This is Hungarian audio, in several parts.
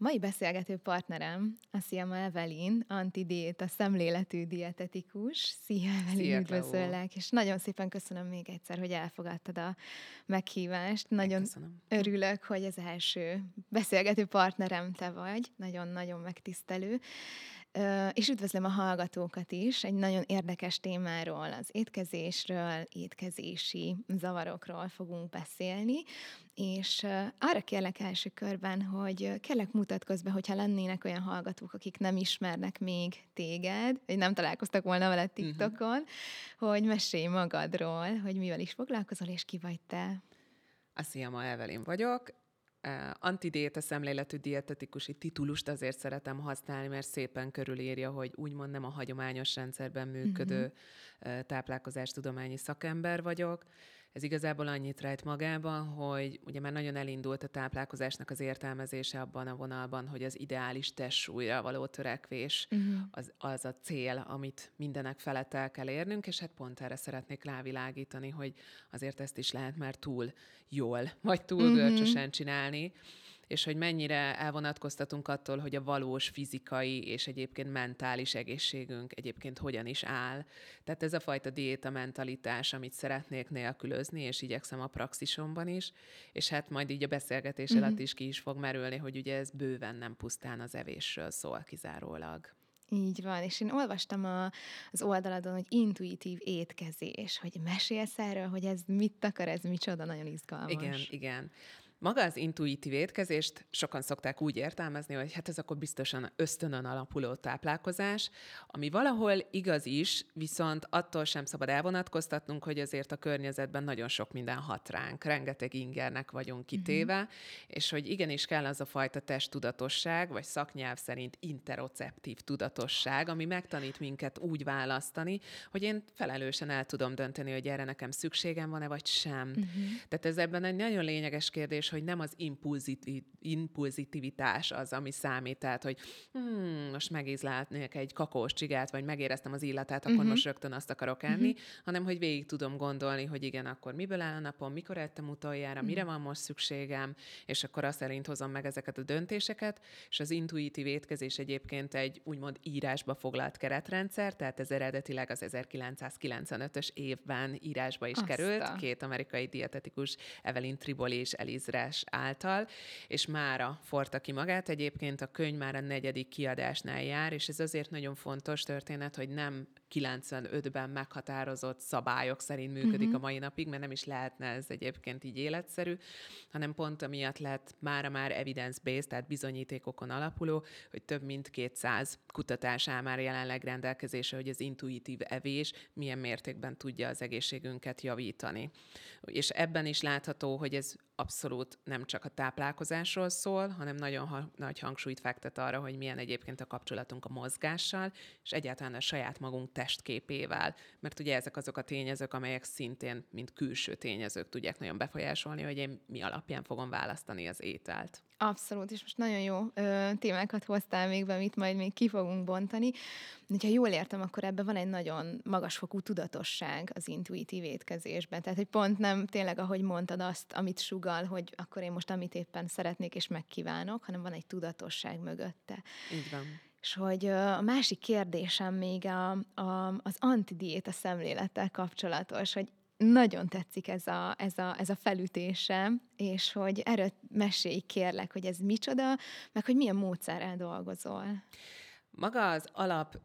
Mai beszélgető partnerem Asiama Evelyn, antidiéta szemléletű dietetikus. Szia, Evelyn, üdvözöllek, és nagyon szépen köszönöm még egyszer, hogy elfogadtad a meghívást. Nagyon örülök, hogy az első beszélgető partnerem te vagy, nagyon-nagyon megtisztelő. És üdvözlöm a hallgatókat is, egy nagyon érdekes témáról, az étkezésről, étkezési zavarokról fogunk beszélni, és arra kérlek első körben, hogy kérlek mutatkozz be, hogyha lennének olyan hallgatók, akik nem ismernek még téged, vagy nem találkoztak volna veled TikTokon, hogy mesélj magadról, hogy mivel is foglalkozol, és ki vagy te. Asiama Evelyn vagyok. Antidiéta szemléletű dietetikusi titulust azért szeretem használni, mert szépen körülírja, hogy úgymond nem a hagyományos rendszerben működő táplálkozástudományi szakember vagyok. Ez igazából annyit rejt magában, hogy ugye már nagyon elindult a táplálkozásnak az értelmezése abban a vonalban, hogy az ideális testsúlyra való törekvés az a cél, amit mindenek felett el kell érnünk, és hát pont erre szeretnék rávilágítani, hogy azért ezt is lehet már túl jól, vagy túl görcsösen csinálni, és hogy mennyire elvonatkoztatunk attól, hogy a valós fizikai és egyébként mentális egészségünk egyébként hogyan is áll. Tehát ez a fajta diétamentalitás, amit szeretnék nélkülözni, és igyekszem a praxisomban is, és hát majd így a beszélgetés alatt is ki is fog merülni, hogy ugye ez bőven nem pusztán az evésről szól kizárólag. Így van, és én olvastam az oldaladon, hogy intuitív étkezés, hogy mesélsz erről, hogy ez mit akar, ez micsoda, nagyon izgalmas. Igen. Maga az intuitív étkezést sokan szokták úgy értelmezni, hogy hát ez akkor biztosan ösztönön alapuló táplálkozás, ami valahol igaz is, viszont attól sem szabad elvonatkoztatnunk, hogy azért a környezetben nagyon sok minden hat ránk, rengeteg ingernek vagyunk kitéve, és hogy igenis kell az a fajta testtudatosság, vagy szaknyelv szerint interoceptív tudatosság, ami megtanít minket úgy választani, hogy én felelősen el tudom dönteni, hogy erre nekem szükségem van-e, vagy sem. Tehát ez ebben egy nagyon lényeges kérdés, hogy nem az impulzitivitás az, ami számít, tehát, hogy most megízlálnék egy kakaós csigát, vagy megéreztem az illatát, akkor most rögtön azt akarok enni, hanem hogy végig tudom gondolni, hogy igen, akkor miből áll a napom, mikor ettem utoljára, mire van most szükségem, és akkor azt szerint hozom meg ezeket a döntéseket, és az intuitív étkezés egyébként egy úgymond írásba foglalt keretrendszer, tehát ez eredetileg az 1995-ös évben írásba is került, két amerikai dietetikus, Evelyn Tribole és Elizabeth által, és mára forrta ki magát. Egyébként a könyv már a 4. kiadásnál jár, és ez azért nagyon fontos történet, hogy nem 95-ben meghatározott szabályok szerint működik a mai napig, mert nem is lehetne ez egyébként így életszerű, hanem pont amiatt lett mára már evidence-based, tehát bizonyítékokon alapuló, hogy több mint 200 kutatás áll már jelenleg rendelkezésre, hogy az intuitív evés milyen mértékben tudja az egészségünket javítani. És ebben is látható, hogy ez abszolút nem csak a táplálkozásról szól, hanem nagyon nagy hangsúlyt fektet arra, hogy milyen egyébként a kapcsolatunk a mozgással, és egyáltalán a saját magunk testképével. Mert ugye ezek azok a tényezők, amelyek szintén, mint külső tényezők tudják nagyon befolyásolni, hogy én mi alapján fogom választani az ételt. Abszolút, és most nagyon jó témákat hoztál még be, amit majd még ki fogunk bontani. Ha jól értem, akkor ebben van egy nagyon magasfokú tudatosság az intuitív étkezésben. Tehát, hogy pont nem tényleg, ahogy mondtad, azt, amit sugal, hogy akkor én most amit éppen szeretnék és megkívánok, hanem van egy tudatosság mögötte. Így van. És hogy a másik kérdésem még az antidiéta szemlélettel kapcsolatos, hogy nagyon tetszik ez a felütése, és hogy erről mesélj kérlek, hogy ez micsoda, meg hogy milyen módszerrel dolgozol. Maga az alap,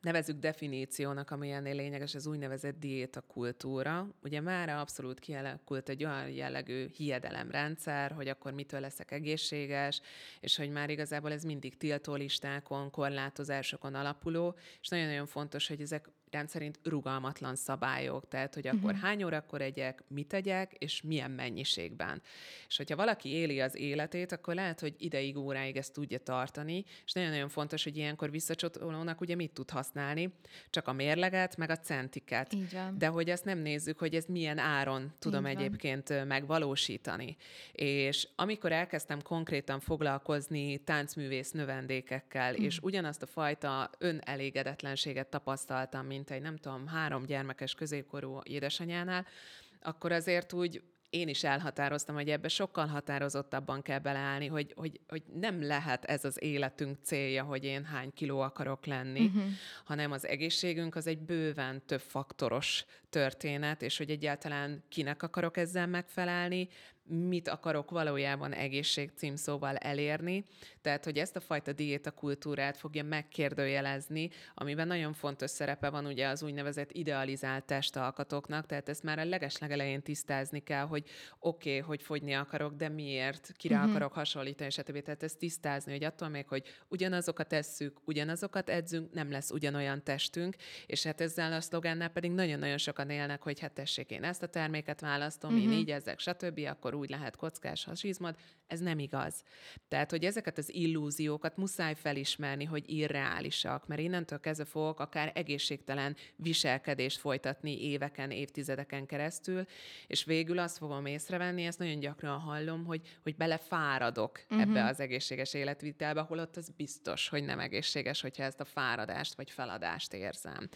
nevezzük definíciónak, ami ennél lényeges, az úgynevezett diétakultúra. Ugye mára abszolút kialakult egy olyan jellegű hiedelemrendszer, hogy akkor mitől leszek egészséges, és hogy már igazából ez mindig tiltólistákon, korlátozásokon alapuló, és nagyon-nagyon fontos, hogy ezek rendszerint rugalmatlan szabályok, tehát, hogy akkor hány órakor egyek, mit egyek, és milyen mennyiségben. És hogyha valaki éli az életét, akkor lehet, hogy ideig, óráig ezt tudja tartani, és nagyon-nagyon fontos, hogy ilyenkor visszacsatolónak ugye mit tud használni, csak a mérleget, meg a centiket. De hogy azt nem nézzük, hogy ez milyen áron tudom egyébként megvalósítani. És amikor elkezdtem konkrétan foglalkozni táncművész növendékekkel, és ugyanazt a fajta önelégedetlenséget tapasztaltam, mint egy, 3 gyermekes középkorú édesanyánál, akkor azért úgy én is elhatároztam, hogy ebbe sokkal határozottabban kell beleállni, hogy nem lehet ez az életünk célja, hogy én hány kiló akarok lenni, hanem az egészségünk az egy bőven több faktoros történet, és hogy egyáltalán kinek akarok ezzel megfelelni, mit akarok valójában egészség címszóval elérni. Tehát, hogy ezt a fajta diétakultúrát fogja megkérdőjelezni, amiben nagyon fontos szerepe van ugye az úgynevezett idealizált testalkatoknak, tehát ezt már a legeslegelején tisztázni kell, hogy oké, hogy fogyni akarok, de miért, kire akarok hasonlítani, stb. Tehát ezt tisztázni, hogy attól még, hogy ugyanazokat esszük, ugyanazokat edzünk, nem lesz ugyanolyan testünk, és hát ezzel a szlogennel pedig nagyon-nagyon sokan élnek, hogy hát tessék, én ezt a terméket választom, én így ezek, stb., akkor úgy lehet kockás hasizmad, ez nem igaz. Tehát, hogy ezeket az illúziókat muszáj felismerni, hogy irreálisak, mert innentől kezdve fogok akár egészségtelen viselkedést folytatni éveken, évtizedeken keresztül, és végül azt fogom észrevenni, ezt nagyon gyakran hallom, hogy belefáradok ebbe az egészséges életvitelbe, holott az biztos, hogy nem egészséges, hogyha ezt a fáradást vagy feladást érzem.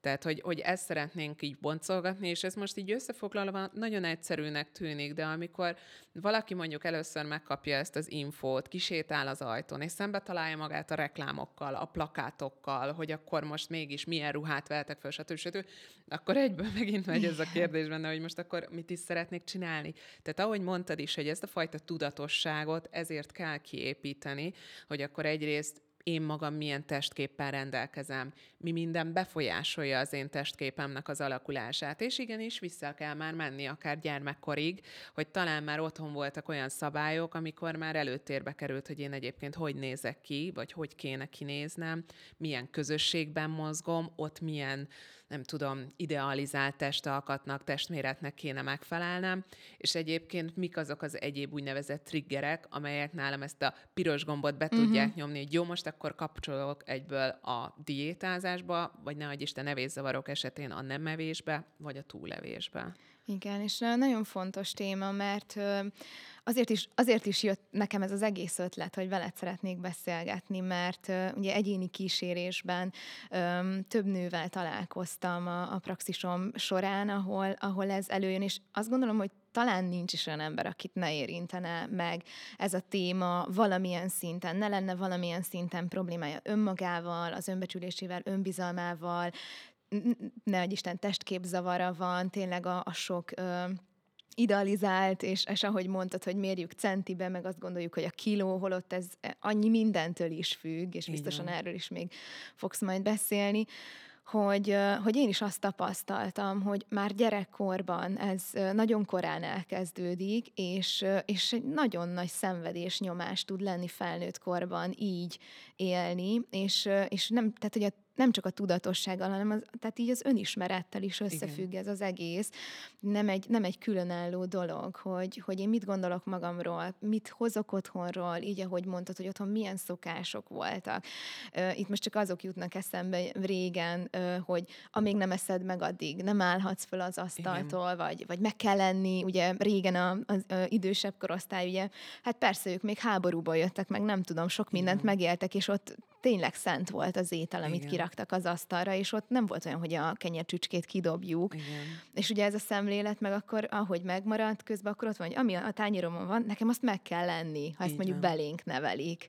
Tehát, hogy ezt szeretnénk így boncolgatni, és ez most így összefoglalva nagyon egyszerűnek tűnik, de amikor valaki mondjuk először megkapja ezt az infót, kisétál az ajtón, és szembe találja magát a reklámokkal, a plakátokkal, hogy akkor most mégis milyen ruhát vehetek fel, stb., akkor egyből megint megy ez a kérdés benne, hogy most akkor mit is szeretnék csinálni. Tehát ahogy mondtad is, hogy ezt a fajta tudatosságot ezért kell kiépíteni, hogy akkor egyrészt én magam milyen testképpel rendelkezem, mi minden befolyásolja az én testképemnek az alakulását, és igenis vissza kell már menni akár gyermekkorig, hogy talán már otthon voltak olyan szabályok, amikor már előtérbe került, hogy én egyébként hogy nézek ki, vagy hogy kéne kinéznem, milyen közösségben mozgom, ott milyen, nem tudom, idealizált testalkatnak, testméretnek kéne megfelelnem, és egyébként mik azok az egyéb úgynevezett triggerek, amelyek nálam ezt a piros gombot be tudják nyomni, hogy jó, most akkor kapcsolok egyből a diétázásba, vagy nehogy Isten evészavarok esetén a nem evésbe, vagy a túlevésbe. Igen, és nagyon fontos téma, mert azért is jött nekem ez az egész ötlet, hogy veled szeretnék beszélgetni, mert ugye egyéni kísérésben több nővel találkoztam a praxisom során, ahol ez előjön, és azt gondolom, hogy talán nincs is olyan ember, akit ne érintene meg ez a téma valamilyen szinten, ne lenne valamilyen szinten problémája önmagával, az önbecsülésével, önbizalmával, nehogy Isten testképzavara van, tényleg a sok idealizált, és ahogy mondtad, hogy mérjük centibe, meg azt gondoljuk, hogy a kiló, holott ez annyi mindentől is függ, és biztosan erről is még fogsz majd beszélni. Hogy én is azt tapasztaltam, hogy már gyerekkorban ez nagyon korán elkezdődik, és egy nagyon nagy szenvedés nyomás tud lenni felnőtt korban így élni, és nem, tehát, hogy nem csak a tudatossággal, hanem tehát így az önismerettel is összefügg ez az egész. Nem egy különálló dolog, hogy én mit gondolok magamról, mit hozok otthonról, így ahogy mondtad, hogy otthon milyen szokások voltak. Itt most csak azok jutnak eszembe régen, hogy amíg nem eszed meg, addig nem állhatsz föl az asztaltól, vagy meg kell lenni, ugye régen az idősebb korosztály, ugye, hát persze ők még háborúból jöttek, meg nem tudom, sok mindent megéltek, és ott tényleg szent volt az étel, amit kiraktak az asztalra, és ott nem volt olyan, hogy a kenyércsücskét kidobjuk. És ugye ez a szemlélet, meg akkor, ahogy megmaradt közben, akkor ott van, hogy ami a tányéromon van, nekem azt meg kell lenni, ha ezt mondjuk belénk nevelik.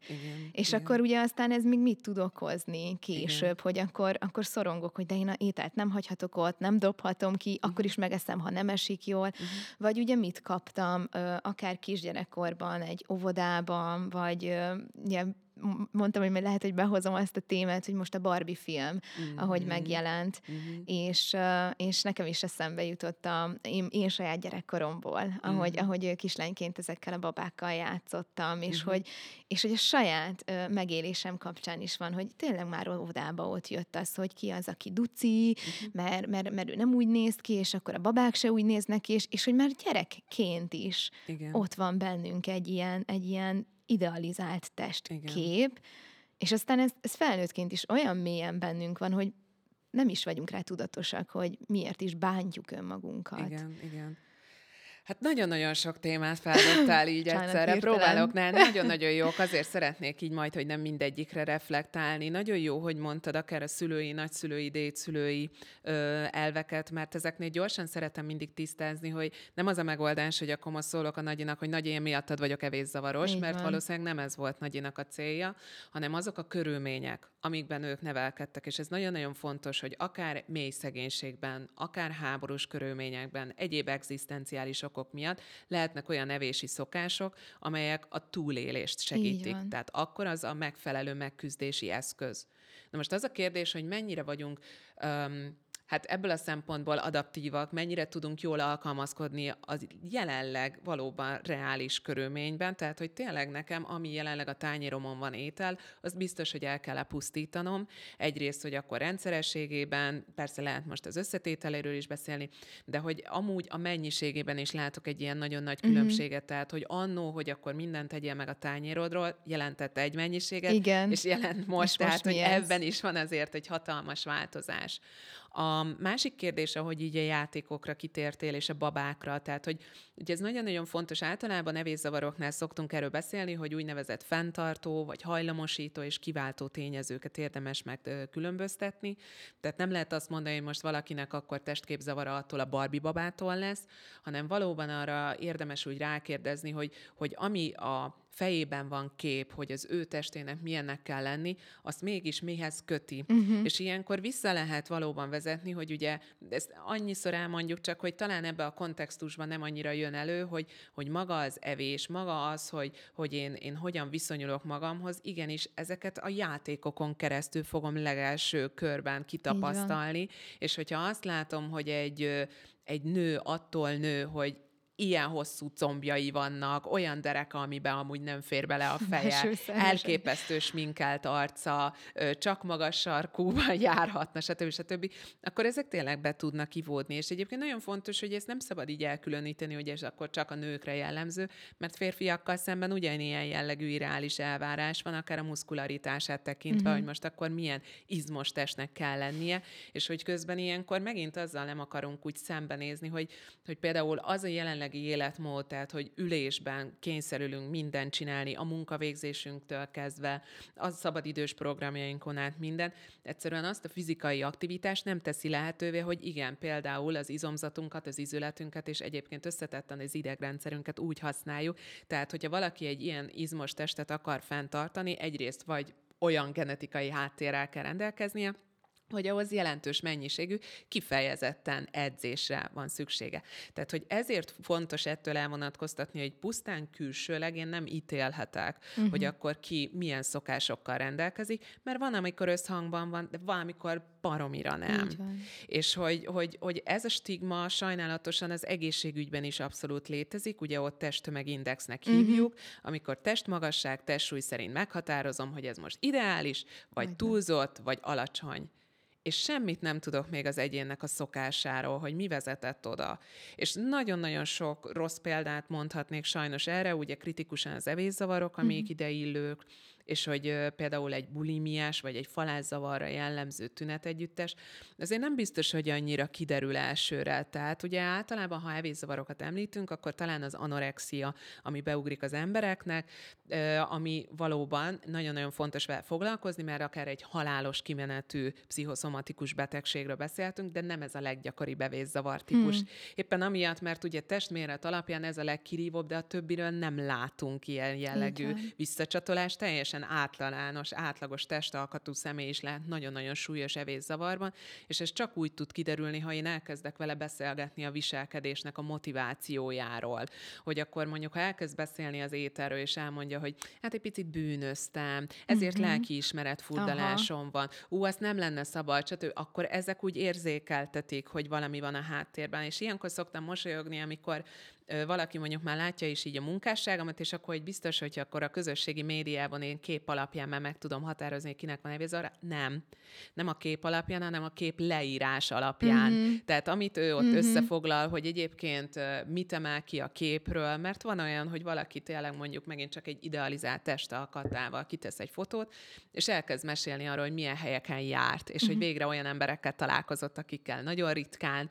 És akkor ugye aztán ez még mit tud okozni később, hogy akkor szorongok, hogy de én a ételt nem hagyhatok ott, nem dobhatom ki, akkor is megeszem, ha nem esik jól. Vagy ugye mit kaptam, akár kisgyerekkorban, egy óvodában, vagy ilyen, mondtam, hogy lehet, hogy behozom ezt a témát, hogy most a Barbie film, ahogy megjelent, és nekem is eszembe jutott én saját gyerekkoromból, ahogy kislányként ezekkel a babákkal játszottam, és hogy a saját megélésem kapcsán is van, hogy tényleg már óvodába ott jött az, hogy ki az, aki duci, mert ő nem úgy néz ki, és akkor a babák se úgy néznek ki, és hogy már gyerekként is ott van bennünk egy ilyen idealizált testkép, és aztán ez felnőttként is olyan mélyen bennünk van, hogy nem is vagyunk rá tudatosak, hogy miért is bántjuk önmagunkat. Igen. Hát nagyon-nagyon sok témát feldobtál így egyszerre. Próbálok, nagyon-nagyon jók, azért szeretnék így majd, hogy nem mindegyikre reflektálni. Nagyon jó, hogy mondtad akár a szülői, nagyszülői, dédszülői elveket, mert ezeknél gyorsan szeretem mindig tisztázni, hogy nem az a megoldás, hogy akkor most szólok a nagyinak, hogy nagy, én miattad vagyok evészavaros, mert valószínűleg nem ez volt nagyinak a célja, hanem azok a körülmények, amikben ők nevelkedtek, és ez nagyon-nagyon fontos, hogy akár mély szegénységben, akár háborús körülményekben, egyéb egzisztenciális okok miatt lehetnek olyan evési szokások, amelyek a túlélést segítik. Tehát akkor az a megfelelő megküzdési eszköz. Na most az a kérdés, hogy mennyire vagyunk hát ebből a szempontból adaptívak, mennyire tudunk jól alkalmazkodni az jelenleg valóban reális körülményben, tehát hogy tényleg nekem, ami jelenleg a tányéromon van étel, az biztos, hogy el kell lepusztítanom. Egyrészt, hogy akkor rendszerességében, persze lehet most az összetételéről is beszélni, de hogy amúgy a mennyiségében is látok egy ilyen nagyon nagy különbséget, tehát hogy annó, hogy akkor mindent tegyél meg a tányérodról, jelentett egy mennyiséget, igen, és jelent most, és tehát most hogy ez? Ebben is van azért egy hatalmas változás. A másik kérdés, ahogy így a játékokra kitértél, és a babákra, tehát, hogy ugye ez nagyon-nagyon fontos, általában evészavaroknál szoktunk erről beszélni, hogy úgynevezett fenntartó, vagy hajlamosító és kiváltó tényezőket érdemes megkülönböztetni. Tehát nem lehet azt mondani, hogy most valakinek akkor testképzavara attól a Barbie babától lesz, hanem valóban arra érdemes úgy rákérdezni, hogy ami a fejében van kép, hogy az ő testének milyennek kell lenni, azt mégis mihez köti. És ilyenkor vissza lehet valóban vezetni, hogy ugye ezt annyiszor elmondjuk, csak hogy talán ebbe a kontextusban nem annyira jön elő, hogy maga az evés, maga az, hogy én hogyan viszonyulok magamhoz, igenis ezeket a játékokon keresztül fogom legelső körben kitapasztalni, és hogyha azt látom, hogy egy nő attól nő, hogy ilyen hosszú combjai vannak, olyan dereka, amiben amúgy nem fér bele a feje, elképesztő sminkelt arca, csak magas sarkúval járhatna, stb. Akkor ezek tényleg be tudnak ivódni. És egyébként nagyon fontos, hogy ezt nem szabad így elkülöníteni, hogy ez akkor csak a nőkre jellemző, mert férfiakkal szemben ugyanilyen jellegű irreális elvárás van, akár a muszkularitását tekintve, hogy most akkor milyen izmos testnek kell lennie, és hogy közben ilyenkor megint azzal nem akarunk úgy szembenézni, hogy például az a jelenleg életmód, tehát hogy ülésben kényszerülünk mindent csinálni, a munkavégzésünktől kezdve, a szabadidős programjainkon át minden. Egyszerűen azt a fizikai aktivitást nem teszi lehetővé, hogy igen, például az izomzatunkat, az izületünket, és egyébként összetetten az idegrendszerünket úgy használjuk. Tehát, hogyha valaki egy ilyen izmos testet akar fenntartani, egyrészt vagy olyan genetikai háttérrel kell rendelkeznie, hogy ahhoz jelentős mennyiségű kifejezetten edzésre van szüksége. Tehát, hogy ezért fontos ettől elvonatkoztatni, hogy pusztán külsőleg én nem ítélhetek, hogy akkor ki milyen szokásokkal rendelkezik, mert van, amikor összhangban van, de valamikor baromira nem. És hogy ez a stigma sajnálatosan az egészségügyben is abszolút létezik, ugye ott testtömegindexnek hívjuk, amikor testmagasság, testsúly szerint meghatározom, hogy ez most ideális, vagy túlzott, vagy alacsony. És semmit nem tudok még az egyénnek a szokásáról, hogy mi vezetett oda. És nagyon-nagyon sok rossz példát mondhatnék sajnos erre, ugye kritikusan az evészavarok, amik ide illők, és hogy például egy bulimiás vagy egy falázzavarra jellemző tünetegyüttes, azért nem biztos, hogy annyira kiderül elsőre. Tehát ugye általában, ha evészavarokat említünk, akkor talán az anorexia, ami beugrik az embereknek, ami valóban nagyon-nagyon fontos vele foglalkozni, mert akár egy halálos kimenetű pszichoszomatikus betegségről beszéltünk, de nem ez a leggyakoribb evészavar típus. Éppen amiatt, mert ugye testméret alapján ez a legkirívóbb, de a többiről nem látunk ilyen jellegű visszacsatolást, teljesen általános, átlagos testalkatú személy is lehet nagyon-nagyon súlyos evészavarban, és ez csak úgy tud kiderülni, ha én elkezdek vele beszélgetni a viselkedésnek a motivációjáról. Hogy akkor mondjuk, ha elkezd beszélni az ételről, és elmondja, hogy hát egy picit bűnöztem, ezért lelkiismeret furdalásom van, azt nem lenne szabad, stb. Akkor ezek úgy érzékeltetik, hogy valami van a háttérben. És ilyenkor szoktam mosolyogni, amikor valaki mondjuk már látja is így a munkásságomat, és akkor hogy biztos, hogy akkor a közösségi médiában én kép alapján már meg tudom határozni, kinek van evészavara. Nem a kép alapján, hanem a kép leírás alapján. Tehát amit ő ott összefoglal, hogy egyébként mit emel ki a képről, mert van olyan, hogy valaki tényleg mondjuk megint csak egy idealizált testalkatával kitesz egy fotót, és elkezd mesélni arról, hogy milyen helyeken járt, és hogy végre olyan emberekkel találkozott, akikkel nagyon ritkán,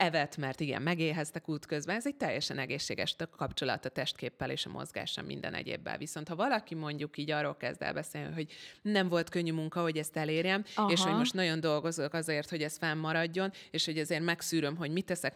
evett, mert igen, megéheztek útközben, ez egy teljesen egészséges kapcsolat a testképpel és a mozgással, minden egyébbel. Viszont ha valaki mondjuk így arról kezd el beszélni, hogy nem volt könnyű munka, hogy ezt elérjem, aha, és hogy most nagyon dolgozok azért, hogy ez fennmaradjon, és hogy azért megszűröm, hogy mit teszek,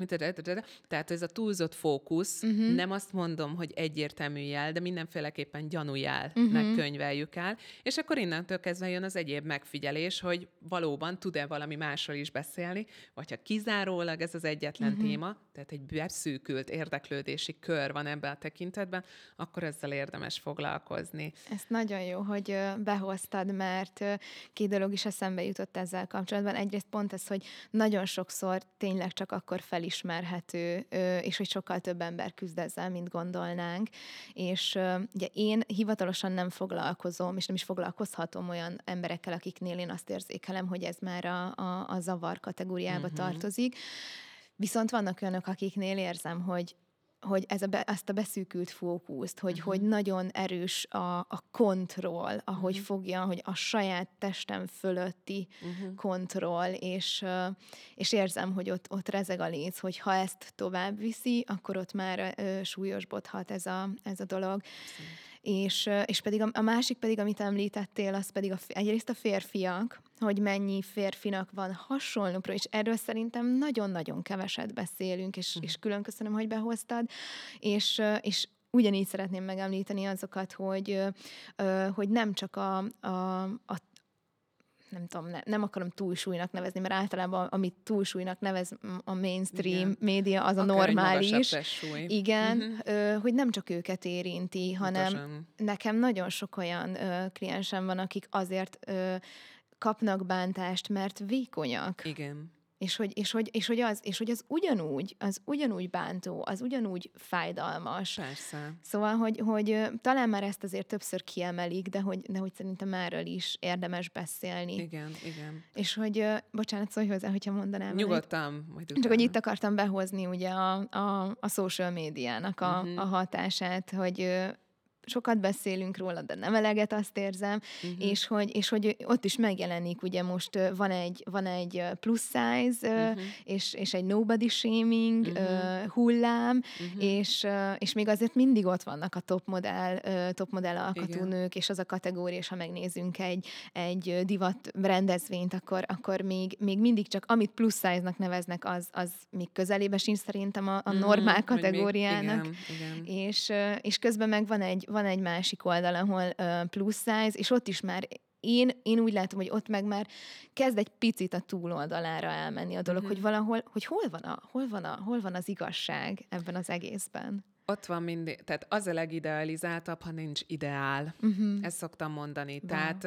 tehát ez a túlzott fókusz, uh-huh, nem azt mondom, hogy egyértelmű jel, de mindenféleképpen gyanújelnek uh-huh könyveljük el, és akkor innentől kezdve jön az egyéb megfigyelés, hogy valóban tud-e valami másról is beszélni, vagy ha kizárólag ez az egyetlen uh-huh téma, tehát egy beszűkült érdeklődési kör van ebben a tekintetben, akkor ezzel érdemes foglalkozni. Ez nagyon jó, hogy behoztad, mert két dolog is eszembe jutott ezzel kapcsolatban. Egyrészt pont ez, hogy nagyon sokszor tényleg csak akkor felismerhető, és hogy sokkal több ember küzd ezzel, mint gondolnánk. És ugye én hivatalosan nem foglalkozom, és nem is foglalkozhatom olyan emberekkel, akiknél én azt érzékelem, hogy ez már a zavar kategóriába uh-huh tartozik. Viszont vannak olyanok, akiknél érzem, hogy ez azt a beszűkült fókuszt, hogy, uh-huh, hogy nagyon erős a kontroll, ahogy uh-huh fogja, hogy a saját testem fölötti uh-huh kontroll, és érzem, hogy ott rezeg a léc, hogy ha ezt tovább viszi, akkor ott már súlyosbodhat ez a dolog. Szóval. És pedig a másik pedig, amit említettél, az pedig egyrészt a férfiak, hogy mennyi férfinak van hasonlókra, és erről szerintem nagyon-nagyon keveset beszélünk, és külön köszönöm, hogy behoztad, és ugyanígy szeretném megemlíteni azokat, hogy nem csak a nem tudom, nem akarom túlsúlynak nevezni, mert általában amit túlsúlynak nevez a mainstream igen média, az a akár normális. Igen, uh-huh, hogy nem csak őket érinti, hanem utazom. Nekem nagyon sok olyan kliensem van, akik azért kapnak bántást, mert vékonyak. Igen. És hogy az ugyanúgy bántó, az ugyanúgy fájdalmas. Persze. Szóval, hogy talán már ezt azért többször kiemelik, de hogy szerintem erről is érdemes beszélni. Igen. És hogy, bocsánat, szólj hozzá, hogyha mondanám. Nyugodtan. Csak hogy itt akartam behozni ugye a social médiának uh-huh a hatását, hogy sokat beszélünk róla, de nem eleget, azt érzem, uh-huh, és hogy ott is megjelenik, ugye most van egy plus size, uh-huh, és egy nobody shaming uh-huh hullám, uh-huh, és még azért mindig ott vannak a top modell alkatúnők, és az a kategória, és ha megnézünk egy divat rendezvényt, akkor még mindig csak amit plus size-nak neveznek, az még közelébe sincs szerintem a normál kategóriának, még, igen. És közben meg van egy másik oldal, ahol plus size, és ott is már én úgy látom, hogy ott meg már kezd egy picit a túloldalára elmenni a dolog, uh-huh, hogy valahol, hogy hol van az igazság ebben az egészben. Ott van mindig, tehát az a legidealizáltabb, ha nincs ideál. Uh-huh. Ezt szoktam mondani. Wow. Tehát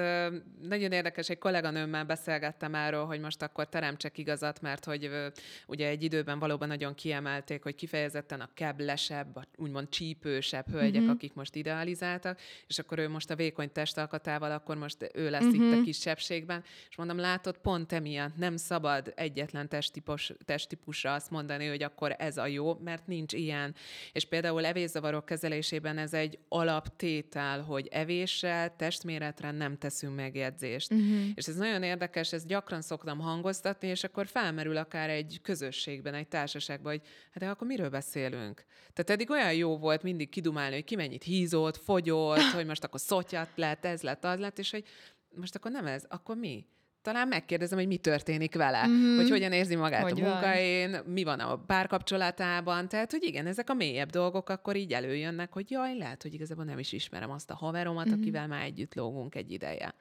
nagyon érdekes, egy kolléganőmmel beszélgettem erről, hogy most akkor teremtsek igazat, mert hogy ugye egy időben valóban nagyon kiemelték, hogy kifejezetten a keblesebb, a úgymond csípősebb hölgyek, uh-huh, akik most idealizáltak, és akkor ő most a vékony testalkatával, akkor most ő lesz uh-huh itt a kisebbségben. És mondom, látod, pont emiatt nem szabad egyetlen testtípusra azt mondani, hogy akkor ez a jó, mert nincs ilyen. És például evészavarok kezelésében ez egy alaptétel, hogy evésre, testméretre nem teszünk megjegyzést. Uh-huh. És ez nagyon érdekes, ezt gyakran szoktam hangoztatni, és akkor felmerül akár egy közösségben, egy társaságban, hogy hát de akkor miről beszélünk? Tehát eddig olyan jó volt mindig kidumálni, hogy ki mennyit hízott, fogyott, hogy most akkor szotyat lett, ez lett, az lett, és hogy most akkor nem ez, akkor mi? Talán megkérdezem, hogy mi történik vele, mm-hmm, hogy hogyan érzi magát hogy a munkahelyén, mi van a párkapcsolatában, tehát, hogy igen, ezek a mélyebb dolgok akkor így előjönnek, hogy jaj, lehet, hogy igazából nem is ismerem azt a haveromat, mm-hmm, akivel már együtt lógunk egy ideje.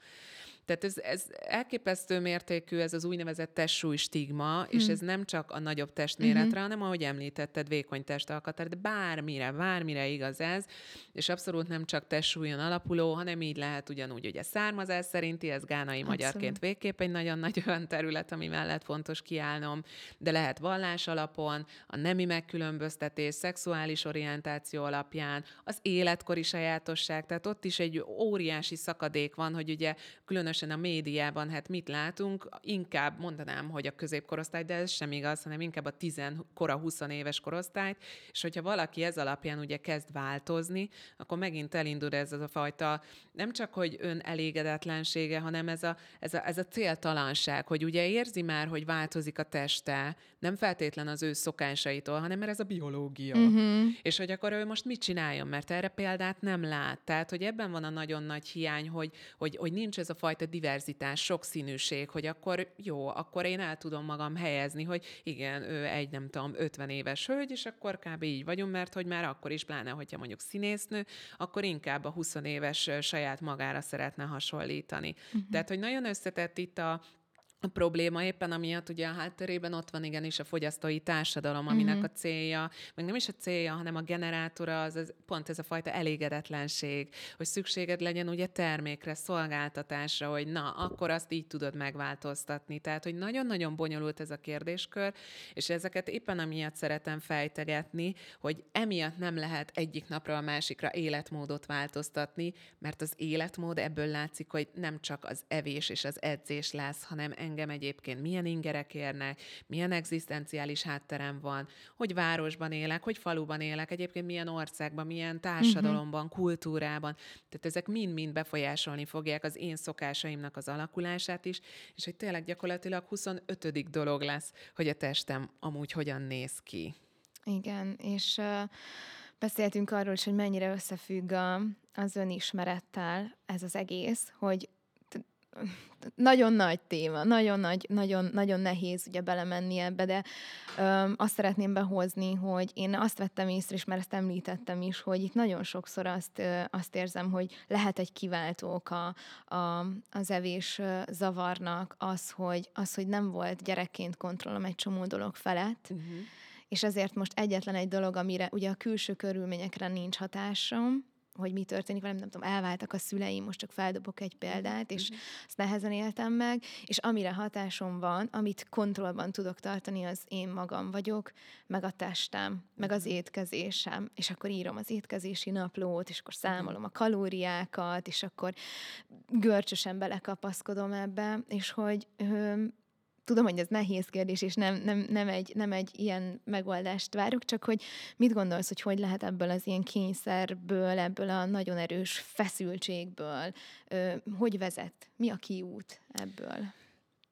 Tehát ez elképesztő mértékű, ez az úgynevezett testsúly stigma, mm, és ez nem csak a nagyobb testméretre, mm-hmm, hanem ahogy említetted, vékony testalkatra, de bármire igaz ez, és abszolút nem csak testsúlyon alapuló, hanem így lehet ugyanúgy, ugye származás szerinti, ez gánai magyarként végképp egy nagyon nagy olyan terület, ami mellett fontos kiállnom, de lehet vallás alapon, a nemi megkülönböztetés, szexuális orientáció alapján, az életkori sajátosság, tehát ott is egy óriási szakadék van, hogy ugye különös különösen a médiában, hát mit látunk, inkább mondanám, hogy a középkorosztály, de ez sem igaz, hanem inkább a 10-20 éves korosztályt, és hogyha valaki ez alapján ugye kezd változni, akkor megint elindul ez az a fajta, nem csak, hogy önelégedetlensége, hanem ez a céltalanság, hogy ugye érzi már, hogy változik a teste, nem feltétlen az ő szokásaitól, hanem mert ez a biológia. Uh-huh. És hogy akkor ő most mit csináljon, mert erre példát nem lát. Tehát, hogy ebben van a nagyon nagy hiány, hogy nincs ez a fajta diverzitás, sokszínűség, hogy akkor jó, akkor én el tudom magam helyezni, hogy igen, ő egy, nem tudom, 50 éves hölgy, és akkor kb. Így vagyunk, mert hogy már akkor is, pláne, hogyha mondjuk színésznő, akkor inkább a 20 éves saját magára szeretne hasonlítani. Uh-huh. Tehát, hogy nagyon összetett itt a probléma éppen, amiatt ugye a hátterében ott van igenis a fogyasztói társadalom, aminek a célja, meg nem is a célja, hanem a generátora, az pont ez a fajta elégedetlenség, hogy szükséged legyen ugye termékre, szolgáltatásra, hogy na, akkor azt így tudod megváltoztatni. Tehát, hogy nagyon-nagyon bonyolult ez a kérdéskör, és ezeket éppen amiatt szeretem fejtegetni, hogy emiatt nem lehet egyik napra a másikra életmódot változtatni, mert az életmód ebből látszik, hogy nem csak az evés és az edzés lesz, hanem engem egyébként milyen ingerek érnek, milyen egzisztenciális hátterem van, hogy városban élek, hogy faluban élek, egyébként milyen országban, milyen társadalomban, kultúrában. Tehát ezek mind-mind befolyásolni fogják az én szokásaimnak az alakulását is, és hogy tényleg gyakorlatilag 25. dolog lesz, hogy a testem amúgy hogyan néz ki. Igen, és beszéltünk arról is, hogy mennyire összefügg az önismerettel ez az egész, hogy nagyon nagy téma, nagyon nehéz ugye belemenni ebbe, de azt szeretném behozni, hogy én azt vettem észre, és már ezt említettem is, hogy itt nagyon sokszor azt érzem, hogy lehet egy kiváltó oka az evés zavarnak az, hogy nem volt gyerekként kontrollom egy csomó dolog felett, és ezért most egyetlen egy dolog, amire ugye a külső körülményekre nincs hatásom, hogy mi történik velem, nem tudom, elváltak a szüleim, most csak feldobok egy példát, és azt nehezen éltem meg, és amire hatásom van, amit kontrollban tudok tartani, az én magam vagyok, meg a testem, meg az étkezésem, és akkor írom az étkezési naplót, és akkor számolom a kalóriákat, és akkor görcsösen belekapaszkodom ebbe, és hogy... tudom, hogy ez nehéz kérdés, és nem egy ilyen megoldást várok, csak hogy mit gondolsz, hogy lehet ebből az ilyen kényszerből, ebből a nagyon erős feszültségből, hogy vezet? Mi a kiút ebből?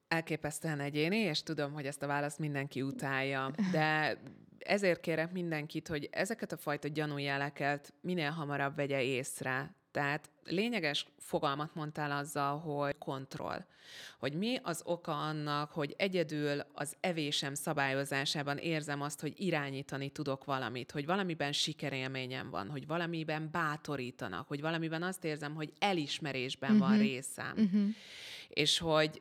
Elképesztően egyéni, és tudom, hogy ezt a választ mindenki utálja, de... ezért kérek mindenkit, hogy ezeket a fajta gyanújeleket minél hamarabb vegye észre. Tehát lényeges fogalmat mondtál azzal, hogy kontroll. Hogy mi az oka annak, hogy egyedül az evésem szabályozásában érzem azt, hogy irányítani tudok valamit, hogy valamiben sikerélményem van, hogy valamiben bátorítanak, hogy valamiben azt érzem, hogy elismerésben van részem. És hogy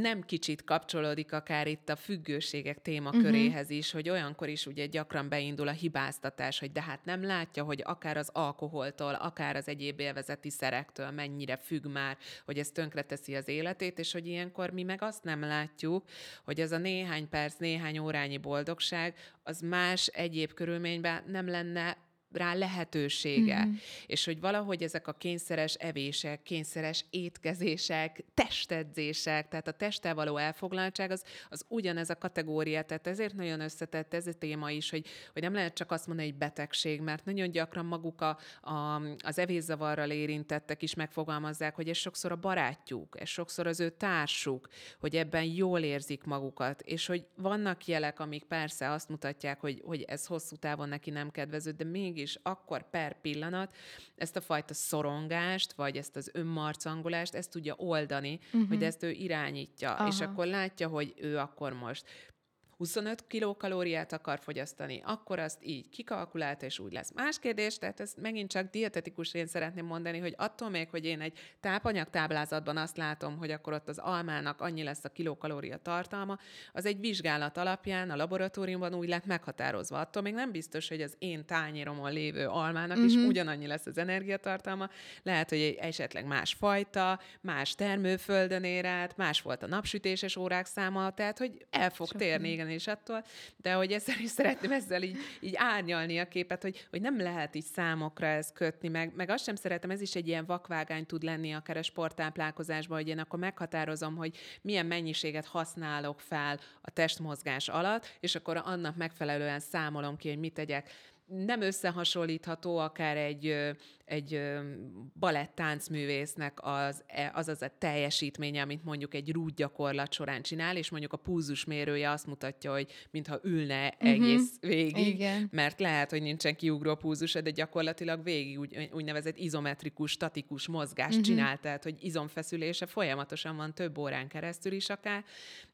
nem kicsit kapcsolódik akár itt a függőségek témaköréhez is, hogy olyankor is ugye gyakran beindul a hibáztatás, hogy de hát nem látja, hogy akár az alkoholtól, akár az egyéb élvezeti szerektől mennyire függ már, hogy ez tönkreteszi az életét, és hogy ilyenkor mi meg azt nem látjuk, hogy ez a néhány perc, néhány órányi boldogság, az más egyéb körülményben nem lenne rá lehetősége. És hogy valahogy ezek a kényszeres evések, kényszeres étkezések, testedzések, tehát a testtel való elfoglaltság, az ugyanez a kategória, tehát ezért nagyon összetett ez a téma is, hogy nem lehet csak azt mondani, hogy betegség, mert nagyon gyakran maguk az evészavarral érintettek is megfogalmazzák, hogy ez sokszor a barátjuk, ez sokszor az ő társuk, hogy ebben jól érzik magukat, és hogy vannak jelek, amik persze azt mutatják, hogy ez hosszú távon neki nem kedvező, de mégis akkor per pillanat ezt a fajta szorongást, vagy ezt az önmarcangolást, ezt tudja oldani, hogy ezt ő irányítja. Aha. És akkor látja, hogy ő akkor most 25 kilokalóriát akar fogyasztani, akkor azt így kikalkulálta, és úgy lesz. Más kérdés, tehát ezt megint csak dietetikusként szeretném mondani, hogy attól még, hogy én egy tápanyagtáblázatban azt látom, hogy akkor ott az almának annyi lesz a kilokalória tartalma, az egy vizsgálat alapján a laboratóriumban úgy lett meghatározva. Attól még nem biztos, hogy az én tányéromon lévő almának is ugyanannyi lesz az energiatartalma. Lehet, hogy esetleg más fajta, más termőföldön ér át, más volt a napsütéses órák száma, tehát hogy el fog térni Istentől és attól, de hogy ezzel is szeretném ezzel így árnyalni a képet, hogy nem lehet így számokra ezt kötni, meg azt sem szeretem, ez is egy ilyen vakvágány tud lenni akár a sporttáplálkozásban, hogy én akkor meghatározom, hogy milyen mennyiséget használok fel a testmozgás alatt, és akkor annak megfelelően számolom ki, hogy mit tegyek. Nem összehasonlítható akár egy balett-táncművésznek az a teljesítménye, amit mondjuk egy rúdgyakorlat során csinál, és mondjuk a púzusmérője azt mutatja, hogy mintha ülne egész végig, igen. Mert lehet, hogy nincsen kiugró púzusa, de gyakorlatilag végig úgynevezett izometrikus, statikus mozgást csinál, tehát hogy izomfeszülése folyamatosan van több órán keresztül is akár,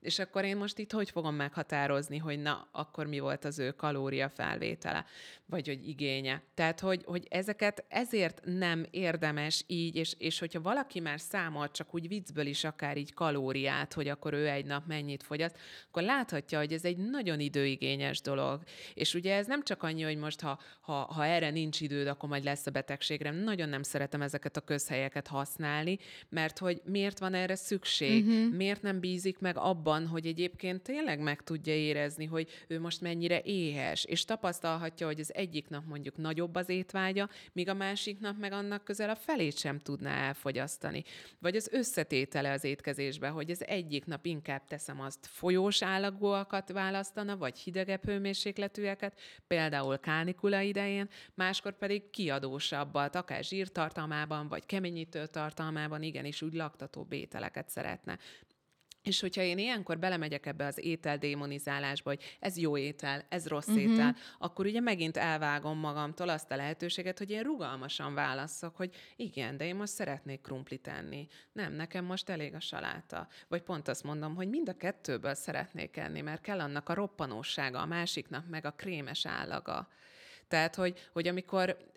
és akkor én most itt hogy fogom meghatározni, hogy na, akkor mi volt az ő kalóriafelvétele, vagy hogy igénye. Tehát, hogy ezeket ezért nem érdemes így, és hogyha valaki már számol csak úgy viccből is akár így kalóriát, hogy akkor ő egy nap mennyit fogyaszt, akkor láthatja, hogy ez egy nagyon időigényes dolog. És ugye ez nem csak annyi, hogy most ha erre nincs időd, akkor majd lesz a betegségre. Nagyon nem szeretem ezeket a közhelyeket használni, mert hogy miért van erre szükség? Miért nem bízik meg abban, hogy egyébként tényleg meg tudja érezni, hogy ő most mennyire éhes, és tapasztalhatja, hogy az egyik nap mondjuk nagyobb az étvágya, míg a másik nap meg annak közel a felét sem tudná elfogyasztani. Vagy az összetétele az étkezésbe, hogy az egyik nap inkább teszem azt folyós állagúakat választana, vagy hidegebb hőmérsékletűeket, például kánikula idején, máskor pedig kiadósabbat, akár zsírtartalmában, vagy keményítő tartalmában, igenis úgy laktatóbb ételeket szeretne. És hogyha én ilyenkor belemegyek ebbe az ételdémonizálásba, hogy ez jó étel, ez rossz étel, akkor ugye megint elvágom magamtól azt a lehetőséget, hogy én rugalmasan válasszok, hogy igen, de én most szeretnék krumplit enni. Nem, nekem most elég a saláta. Vagy pont azt mondom, hogy mind a kettőből szeretnék enni, mert kell annak a roppanósága, a másiknak meg a krémes állaga. Tehát, hogy amikor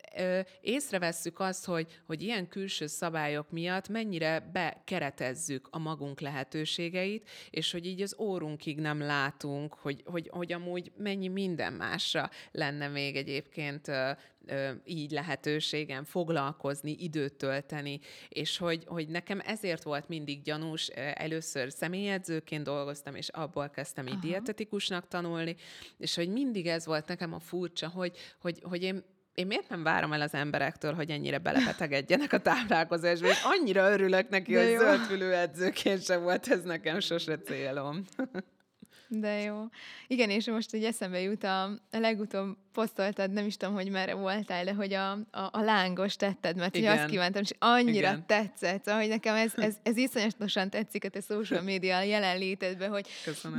észrevesszük azt, hogy ilyen külső szabályok miatt mennyire bekeretezzük a magunk lehetőségeit, és hogy így az órunkig nem látunk, hogy amúgy mennyi minden másra lenne még egyébként így lehetőségem foglalkozni, időt tölteni, és hogy nekem ezért volt mindig gyanús, először személyedzőként dolgoztam, és abból kezdtem így dietetikusnak tanulni, és hogy mindig ez volt nekem a furcsa, hogy én miért nem várom el az emberektől, hogy ennyire belebetegedjenek a táplálkozásba, és annyira örülök neki, de hogy zöldfülű edzőként sem volt ez nekem sose célom. De jó. Igen, és most így eszembe jut, a legutóbb posztoltad, nem is tudom, hogy merre voltál, de hogy a lángos tetted, mert igen. Hogy azt kívántam, és annyira igen. Tetszett, szóval, hogy nekem ez iszonyatosan tetszik a te social media jelenlétedben, hogy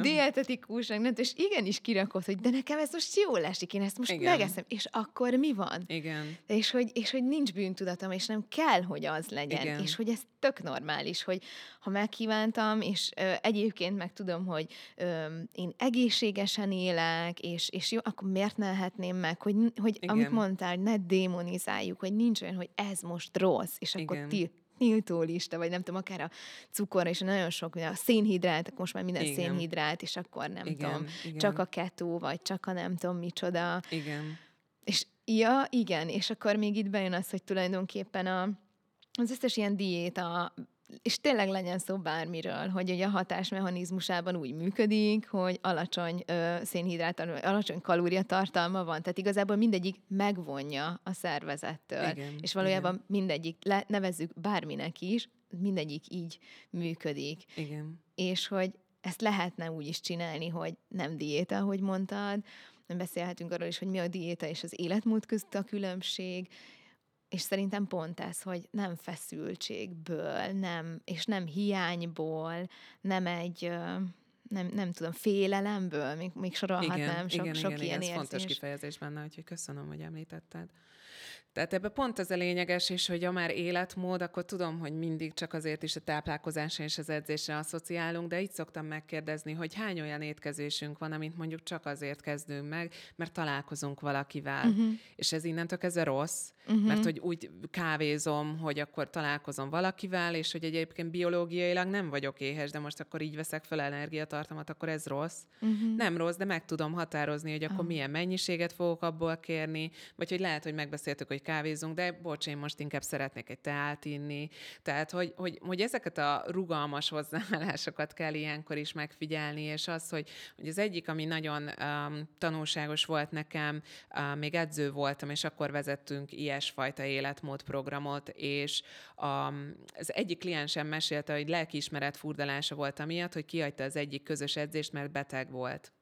dietetikusnak, nem, és igenis kirakod, hogy de nekem ez most jól esik, én ezt most igen. Megeszem, és akkor mi van? Igen. És hogy nincs bűntudatom, és nem kell, hogy az legyen, igen. És hogy ez tök normális, hogy ha megkívántam, és egyébként meg tudom, hogy én egészségesen élek, és jó, akkor miért ne lehetném meg, hogy amit mondtál, ne démonizáljuk, hogy nincs olyan, hogy ez most rossz, és igen. Akkor tiltó lista, vagy nem tudom, akár a cukorra, és nagyon sok, a szénhidrát, most már minden igen. Szénhidrát, és akkor nem igen. Tudom, igen. Csak a ketó, vagy csak a nem tudom micsoda. Igen. És ja, igen, és akkor még itt bejön az, hogy tulajdonképpen az összes ilyen diéta, és tényleg legyen szó bármiről, hogy ugye a hatásmechanizmusában úgy működik, hogy alacsony szénhidrát, alacsony kalóriatartalma van, tehát igazából mindegyik megvonja a szervezettől, igen, és valójában igen. Mindegyik, nevezzük bárminek is, mindegyik így működik. Igen. És hogy ezt lehetne úgy is csinálni, hogy nem diéta, ahogy mondtad, nem beszélhetünk arról is, hogy mi a diéta és az életmód közt a különbség, és szerintem pont ez, hogy nem feszültségből, nem, és nem hiányból, nem egy, nem tudom, félelemből, még sorolhatnám sok ilyen érzés. Ez fontos kifejezés benne, úgyhogy köszönöm, hogy említetted. Tehát ebben pont az a lényeges, és hogy ha már életmód, akkor tudom, hogy mindig csak azért is a táplálkozásra és az edzésre asszociálunk, de így szoktam megkérdezni, hogy hány olyan étkezésünk van, amit mondjuk csak azért kezdünk meg, mert találkozunk valakivel. Uh-huh. És ez innentől kezdve rossz, uh-huh. Mert hogy úgy kávézom, hogy akkor találkozom valakivel, és hogy egyébként biológiailag nem vagyok éhes, de most akkor így veszek fel energiatartalmat, akkor ez rossz. Uh-huh. Nem rossz, de meg tudom határozni, hogy akkor milyen mennyiséget fogok abból kérni, vagy hogy lehet, hogy megbeszéltük, hogy hogy kávézunk, de bocs, én most inkább szeretnék egy teát inni. Tehát, hogy ezeket a rugalmas hozzáállásokat kell ilyenkor is megfigyelni, és az, hogy az egyik, ami nagyon tanulságos volt nekem, még edző voltam, és akkor vezettünk ilyesfajta életmódprogramot, és az egyik kliensem mesélte, hogy lelkiismeret furdalása volt amiatt, hogy kihagyta az egyik közös edzést, mert beteg volt.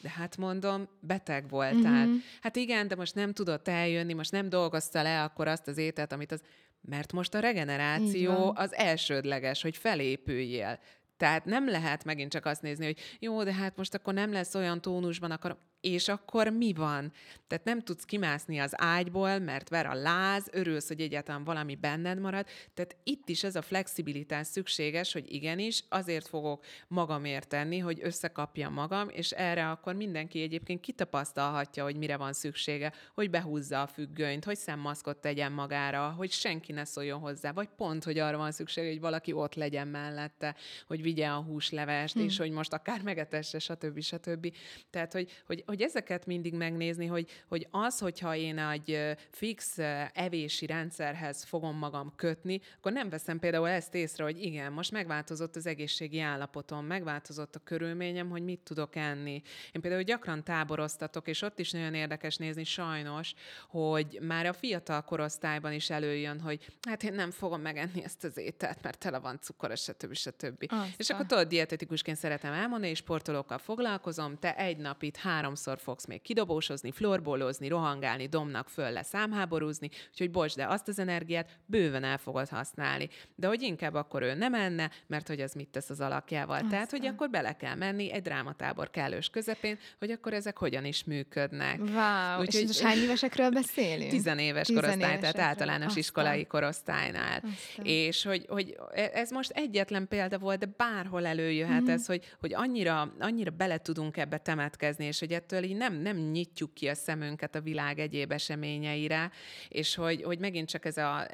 De hát mondom, beteg voltál. Mm-hmm. Hát igen, de most nem tudott eljönni, most nem dolgozta le akkor azt az ételt, amit az... Mert most a regeneráció az elsődleges, hogy felépüljél. Tehát nem lehet megint csak azt nézni, hogy jó, de hát most akkor nem lesz olyan tónusban, és akkor mi van? Tehát nem tudsz kimászni az ágyból, mert ver a láz, örülsz, hogy egyáltalán valami benned marad. Tehát itt is ez a flexibilitás szükséges, hogy igenis, azért fogok magamért tenni, hogy összekapjam magam, és erre akkor mindenki egyébként kitapasztalhatja, hogy mire van szüksége, hogy behúzza a függönyt, hogy szemmaszkot tegyen magára, hogy senki ne szóljon hozzá, vagy pont, hogy arra van szüksége, hogy valaki ott legyen mellette, hogy vigye a húslevest, és hogy most akár megetesse, stb. Stb. Tehát, hogy ezeket mindig megnézni, hogy az, hogyha én egy fix evési rendszerhez fogom magam kötni, akkor nem veszem például ezt észre, hogy igen, most megváltozott az egészségi állapotom, megváltozott a körülményem, hogy mit tudok enni. Én például gyakran táboroztatok, és ott is nagyon érdekes nézni sajnos, hogy már a fiatal korosztályban is előjön, hogy hát én nem fogom megenni ezt az ételt, mert tele van cukor, stb. Stb. És akkor tudod, dietetikusként szeretem elmondani, és sportolókkal foglalkozom, te egy nap itt 3-szor fogsz még kidobósozni, floorbolozni, rohangálni, domnak föl le számháborúzni, úgyhogy bocs, de azt az energiát bőven el fogod használni. De hogy inkább akkor ő nem enne, mert hogy az mit tesz az alakjával. Aztán. Tehát, hogy akkor bele kell menni egy drámatábor kellős közepén, hogy akkor ezek hogyan is működnek. Wow. Úgyhogy, és most hány évesekről beszélünk? 10 éves korosztály, tehát általános iskolai korosztálynál. Aztán. És hogy ez most egyetlen példa volt, de bárhol előjöhet ez, hogy annyira bele tudunk ebbe temetkezni, és hogy ettől így nem nyitjuk ki a szemünket a világ egyéb eseményeire, és hogy megint csak ez az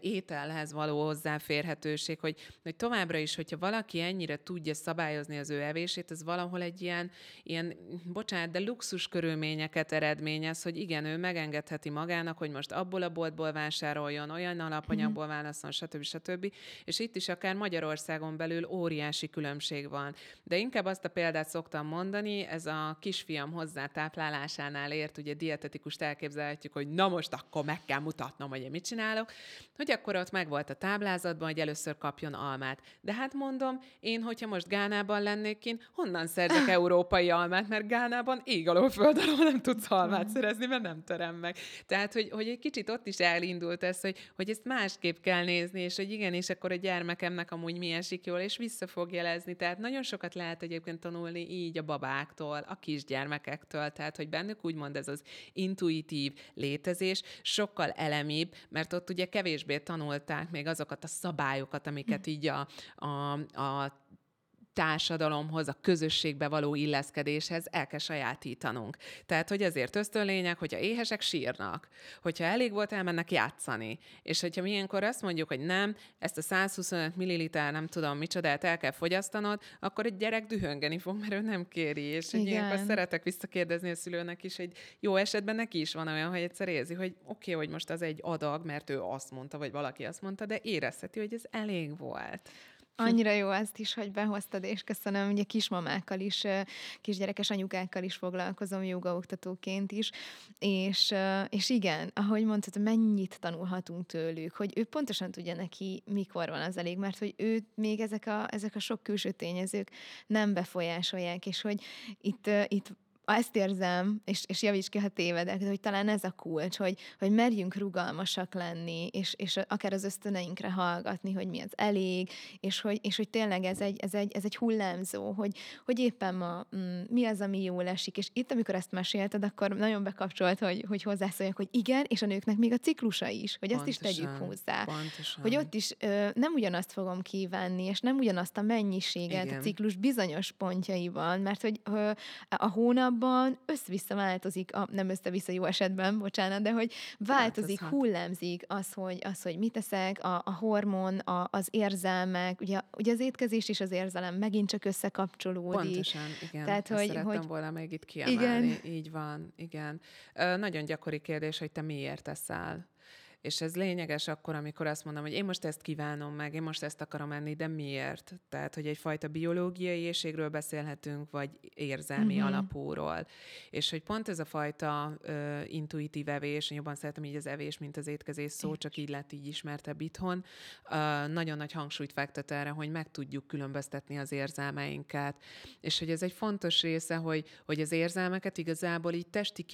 ételhez való hozzáférhetőség, hogy továbbra is, hogyha valaki ennyire tudja szabályozni az ő evését, ez valahol egy ilyen bocsánat, de luxus körülményeket eredményez, hogy igen, ő megengedheti magának, hogy most abból a boltból vásároljon, olyan alapanyagból válasszon, stb. Stb. És itt is akár Magyarországon belül óriási különbség van. De inkább azt a példát szoktam mondani, ez a kisfiam hozzátáplálásánál ért, ugye dietetikust elképzelhetjük, hogy na most akkor meg kell mutatnom, hogy én mit csinálok, hogy akkor ott megvolt a táblázatban, hogy először kapjon almát. De hát mondom, én, hogyha most Gánában lennék kint, honnan szerzek európai almát, mert Gánában ég alól föld alól nem tudsz almát szerezni, mert nem terem meg. Tehát, hogy egy kicsit ott is elindult ez, hogy ezt másképp kell nézni, és hogy igenis, akkor a gyermekemnek amúgy mi esik jól, és vissza fog jelezni. Tehát nagyon sokat lehet egyébként tanulni így a babáktól, a kisgyermekektől, tehát hogy bennük úgymond ez az intuitív létezés sokkal elemibb, mert ott ugye kevésbé tanulták még azokat a szabályokat, amiket így a társadalomhoz, a közösségbe való illeszkedéshez el kell sajátítanunk. Tehát, hogy azért ösztönlények, hogyha éhesek, sírnak. Hogyha elég volt, elmennek játszani. És hogyha milyenkor azt mondjuk, hogy nem, ezt a 125 milliliter nem tudom micsodát el kell fogyasztanod, akkor egy gyerek dühöngeni fog, mert ő nem kéri. És ilyenkor szeretek visszakérdezni a szülőnek is, hogy jó esetben neki is van olyan, hogy egyszer érzi, hogy oké, hogy most az egy adag, mert ő azt mondta, vagy valaki azt mondta, de érezheti, hogy ez elég volt. Annyira jó azt is, hogy behoztad, és köszönöm, ugye kismamákkal is, kisgyerekes anyukákkal is foglalkozom jogaoktatóként is, és igen, ahogy mondtad, mennyit tanulhatunk tőlük, hogy ő pontosan tudja neki, mikor van az elég, mert hogy őt még ezek a sok külső tényezők nem befolyásolják, és hogy itt ezt érzem, és javíts ki, ha tévedek, de hogy talán ez a kulcs, hogy merjünk rugalmasak lenni, és akár az ösztöneinkre hallgatni, hogy mi az elég, és hogy tényleg ez egy hullámzó, hogy éppen ma mi az, ami jól esik. És itt, amikor ezt mesélted, akkor nagyon bekapcsolt, hogy hozzászóljak, hogy igen, és a nőknek még a ciklusa is, hogy pontosan, azt is tegyük hozzá. Pontosan. Hogy ott is nem ugyanazt fogom kívánni, és nem ugyanazt a mennyiséget, igen, a ciklus bizonyos pontjaiban, mert hogy a hónap abban össze-vissza változik, nem össze-vissza jó esetben, bocsánat, de hogy változik, hullámzik az, hogy mit eszek, a hormon, az érzelmek, ugye az étkezés és az érzelem megint csak összekapcsolódik. Pontosan, igen. Tehát, ezt szerettem volna még itt kiemelni. Igen. Így van, igen. Nagyon gyakori kérdés, hogy te miért eszel? És ez lényeges akkor, amikor azt mondom, hogy én most ezt kívánom meg, én most ezt akarom enni, de miért? Tehát, hogy egyfajta biológiai éhségről beszélhetünk, vagy érzelmi alapúról. És hogy pont ez a fajta intuitív evés, én jobban szeretem így az evés, mint az étkezés szó, csak így lett így ismertebb itthon, nagyon nagy hangsúlyt fektet erre, hogy meg tudjuk különböztetni az érzelmeinket. És hogy ez egy fontos része, hogy az érzelmeket igazából így testi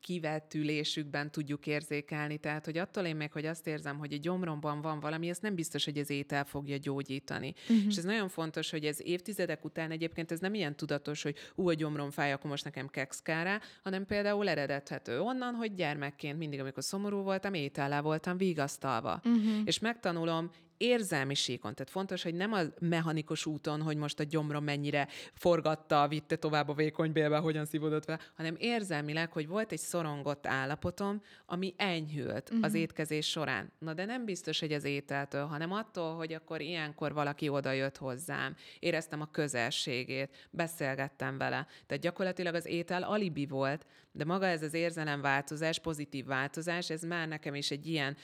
kivetülésükben tudjuk érzékelni, tehát, hogy attól én még, hogy azt érzem, hogy a gyomromban van valami, ezt nem biztos, hogy az étel fogja gyógyítani. És ez nagyon fontos, hogy ez évtizedek után egyébként ez nem ilyen tudatos, hogy a gyomrom fáj, akkor most nekem keksz kell rá, hanem például eredethető onnan, hogy gyermekként mindig, amikor szomorú voltam, étellel voltam vigasztalva. És megtanulom érzelmi síkon. Tehát fontos, hogy nem a mechanikus úton, hogy most a gyomrom mennyire forgatta, vitte tovább a vékonybélbe, hogyan szívódott vele, hanem érzelmileg, hogy volt egy szorongott állapotom, ami enyhült az étkezés során. Na de nem biztos, hogy az ételtől, hanem attól, hogy akkor ilyenkor valaki oda jött hozzám. Éreztem a közelségét, beszélgettem vele. Tehát gyakorlatilag az étel alibi volt, de maga ez az érzelemváltozás, pozitív változás, ez már nekem is egy ilyen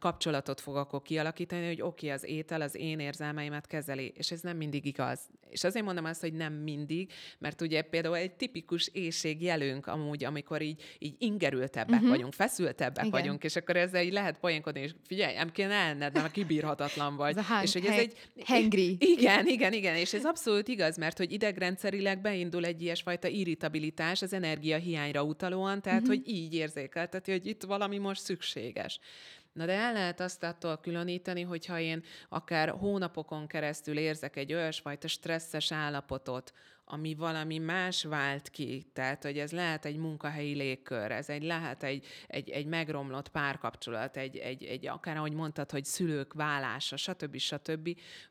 kapcsolatot fog akkor kialakítani, hogy oké, az étel az én érzelmeimet kezeli, és ez nem mindig igaz. És azért mondom azt, hogy nem mindig, mert ugye például egy tipikus éhségjelünk amúgy, amikor így ingerültebbek vagyunk, feszültebbek vagyunk, és akkor ezzel így lehet poénkodni, és figyelj, nem kéne elned, mert kibírhatatlan vagy. És hogy ez egy... Hangry. Igen, és ez abszolút igaz, mert hogy idegrendszerileg beindul egy ilyesfajta irritabilitás az energiahiányra utalóan, tehát hogy így érzékelteti, hogy itt valami most szükséges. Na de el lehet azt attól különíteni, hogyha én akár hónapokon keresztül érzek egy olyasfajta stresszes állapotot, ami valami más vált ki, tehát hogy ez lehet egy munkahelyi légkör, ez lehet egy megromlott párkapcsolat, egy akár ahogy mondtad, hogy szülők válása, stb.,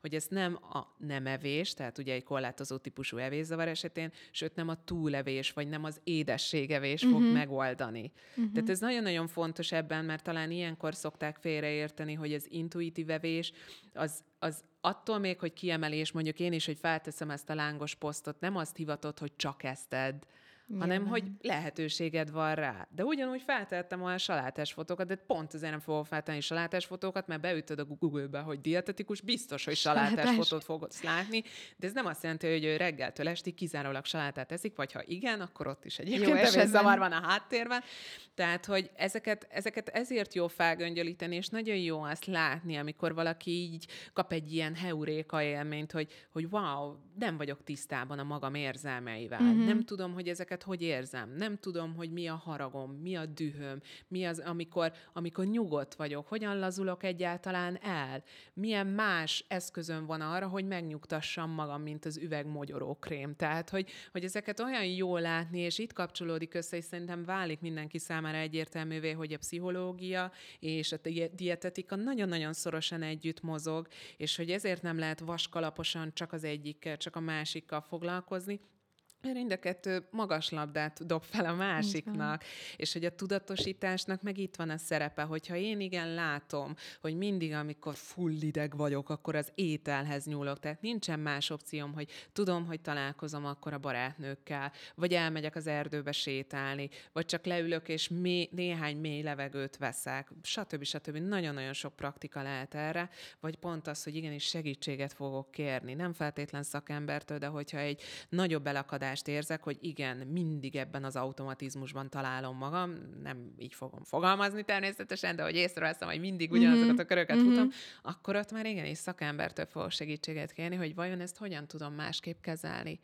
hogy ez nem a nem evés, tehát ugye egy korlátozó típusú evészavar esetén, sőt nem a túlevés, vagy nem az édességevés fog megoldani. Tehát ez nagyon-nagyon fontos ebben, mert talán ilyenkor szokták félreérteni, hogy az intuitív evés az attól még, hogy kiemelés, mondjuk én is, hogy felteszem ezt a lángos posztot, nem azt hivatott, hogy csak ezt edd, hanem hogy lehetőséged van rá. De ugyanúgy feltettem olyan salátás fotókat, de pont azért nem fogok feltenni salátás fotókat, mert beütöd a Google-be, hogy dietetikus, biztos, hogy salátás fotót fogsz látni, de ez nem azt jelenti, hogy ő reggeltől estig kizárólag salátát eszik, vagy ha igen, akkor ott is egyébként evészavar van a háttérben. Tehát, hogy ezeket ezért jó felgöngyölíteni, és nagyon jó azt látni, amikor valaki így kap egy ilyen heuréka élményt, hogy wow, nem vagyok tisztában a magam érzelmeivel. Nem tudom, hogy ezeket hogy érzem. Nem tudom, hogy mi a haragom, mi a dühöm, mi az, amikor nyugodt vagyok, hogyan lazulok egyáltalán el, milyen más eszközöm van arra, hogy megnyugtassam magam, mint az üvegmogyorókrém. Tehát, hogy ezeket olyan jól látni, és itt kapcsolódik össze, és szerintem válik mindenki számára egyértelművé, hogy a pszichológia és a dietetika nagyon-nagyon szorosan együtt mozog, és hogy ezért nem lehet vaskalaposan csak az egyikkel, csak a másikkal foglalkozni, mert mind a kettő magas labdát dob fel a másiknak, és hogy a tudatosításnak meg itt van a szerepe, hogyha én igen látom, hogy mindig, amikor full ideg vagyok, akkor az ételhez nyúlok, tehát nincsen más opcióm, hogy tudom, hogy találkozom akkor a barátnőkkel, vagy elmegyek az erdőbe sétálni, vagy csak leülök, és néhány mély levegőt veszek, stb. Nagyon-nagyon sok praktika lehet erre, vagy pont az, hogy igenis segítséget fogok kérni, nem feltétlen szakembertől, de hogyha egy nagyobb elakadás érzek, hogy igen, mindig ebben az automatizmusban találom magam, nem így fogom fogalmazni természetesen, de hogy észreveszem, hogy mindig ugyanazokat a köröket futom, akkor ott már igenis szakembertől fogok segítséget kérni, hogy vajon ezt hogyan tudom másképp kezelni.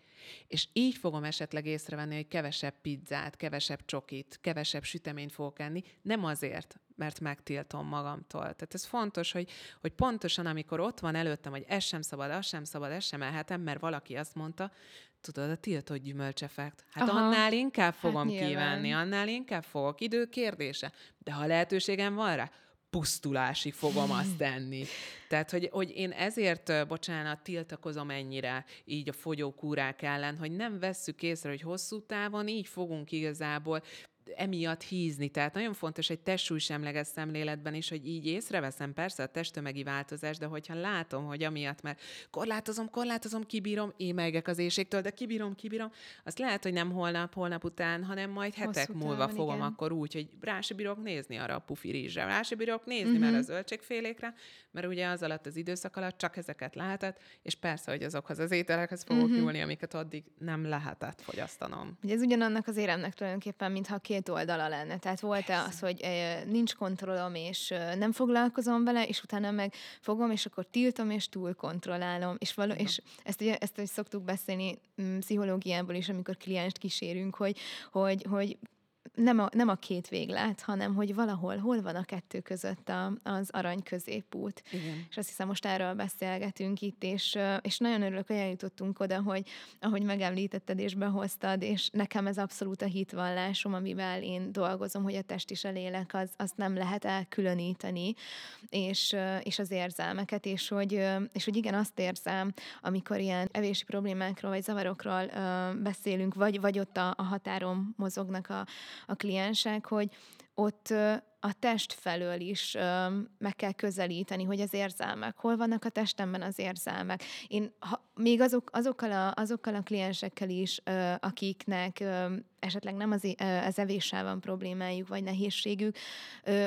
És így fogom esetleg észrevenni, hogy kevesebb pizzát, kevesebb csokit, kevesebb süteményt fogok enni, nem azért, mert megtiltom magamtól. Tehát ez fontos, hogy pontosan amikor ott van előttem, hogy ez sem szabad, az sem szabad, ez sem elhetem, mert valaki azt mondta, tudod, a tiltott gyümölcs effekt. Annál inkább fogom kívánni, annál inkább fogok, idő kérdése. De ha lehetőségem van rá, pusztulásig fogom azt tenni. Tehát, hogy én ezért, bocsánat, tiltakozom ennyire így a fogyókúrák ellen, hogy nem vesszük észre, hogy hosszú távon így fogunk igazából emiatt hízni. Tehát nagyon fontos egy testsúlysemleges szemléletben is, hogy így észreveszem persze a testtömegi változást, de hogyha látom, hogy amiatt már korlátozom, kibírom, émelgek az éjségtől, de kibírom, azt lehet, hogy nem holnap után, hanem majd hetek hosszú múlva távon, fogom igen. Akkor úgy, hogy rá se bírok nézni arra a pufi rizsre, rá se bírok nézni már a zöldségfélékre, mert ugye az alatt az időszak alatt csak ezeket lehetett, és persze, hogy azokhoz az ételekhez fogok nyúlni, amiket addig nem lehetett fogyasztanom. Ugye ez ugyanannak az éremnek tulajdonképpen, mintha két oldala lenne. Tehát volt az, hogy nincs kontrollom, és nem foglalkozom vele, és utána meg fogom, és akkor tiltom, és túl kontrollálom. És ezt szoktuk beszélni pszichológiából is, amikor klienst kísérünk, hogy nem a két véglát, hanem hogy valahol, hol van a kettő között az arany középút. Igen. És azt hiszem, most erről beszélgetünk itt, és nagyon örülök, hogy eljutottunk oda, hogy ahogy megemlítetted és behoztad, és nekem ez abszolút a hitvallásom, amivel én dolgozom, hogy a test és a lélek, azt nem lehet elkülöníteni, és az érzelmeket, és hogy igen, azt érzem, amikor ilyen evési problémákról, vagy zavarokról beszélünk, vagy ott a határon mozognak a kliensek, hogy ott a test felől is meg kell közelíteni, hogy az érzelmek, hol vannak a testemben az érzelmek. Én még azokkal a kliensekkel is, akiknek esetleg nem az evéssel van problémájuk, vagy nehézségük,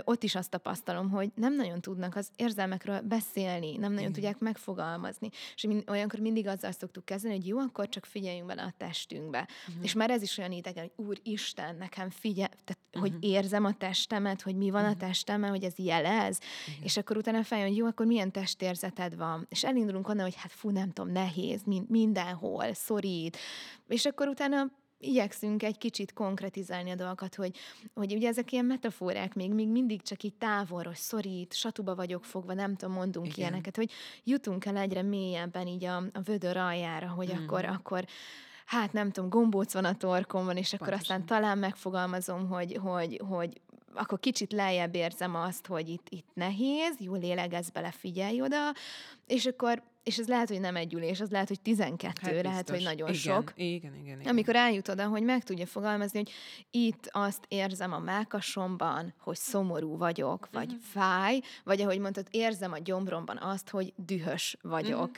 ott is azt tapasztalom, hogy nem nagyon tudnak az érzelmekről beszélni, nem nagyon tudják megfogalmazni. És olyankor mindig azzal szoktuk kezdeni, hogy jó, akkor csak figyeljünk bele a testünkbe. Uh-huh. És már ez is olyan idegen, hogy Úristen, nekem figyelj, hogy érzem a testemet, hogy mi van a testemben, hogy ez jelez. Uh-huh. És akkor utána feljön, hogy jó, akkor milyen testérzeted van. És elindulunk onnan, hogy hát fú, nem tudom, nehéz, mindenhol, szorít. És akkor utána igyekszünk egy kicsit konkretizálni a dolgokat, hogy ugye ezek ilyen metaforák még mindig csak így távolról szorít, satuba vagyok fogva, nem tudom, mondunk igen. Ilyeneket, hogy jutunk el egyre mélyebben így a vödör aljára, hogy akkor hát nem tudom, gombóc van a torkomon, és akkor aztán talán megfogalmazom, hogy akkor kicsit lejjebb érzem azt, hogy itt nehéz, jól lélegezz bele, figyelj oda, és akkor és ez lehet, hogy nem egy ülés, az lehet, hogy 12, hát lehet, hogy nagyon sok. Igen. Amikor eljut oda, hogy meg tudja fogalmazni, hogy itt azt érzem a mellkasomban, hogy szomorú vagyok, vagy fáj, vagy ahogy mondtad, érzem a gyomromban azt, hogy dühös vagyok.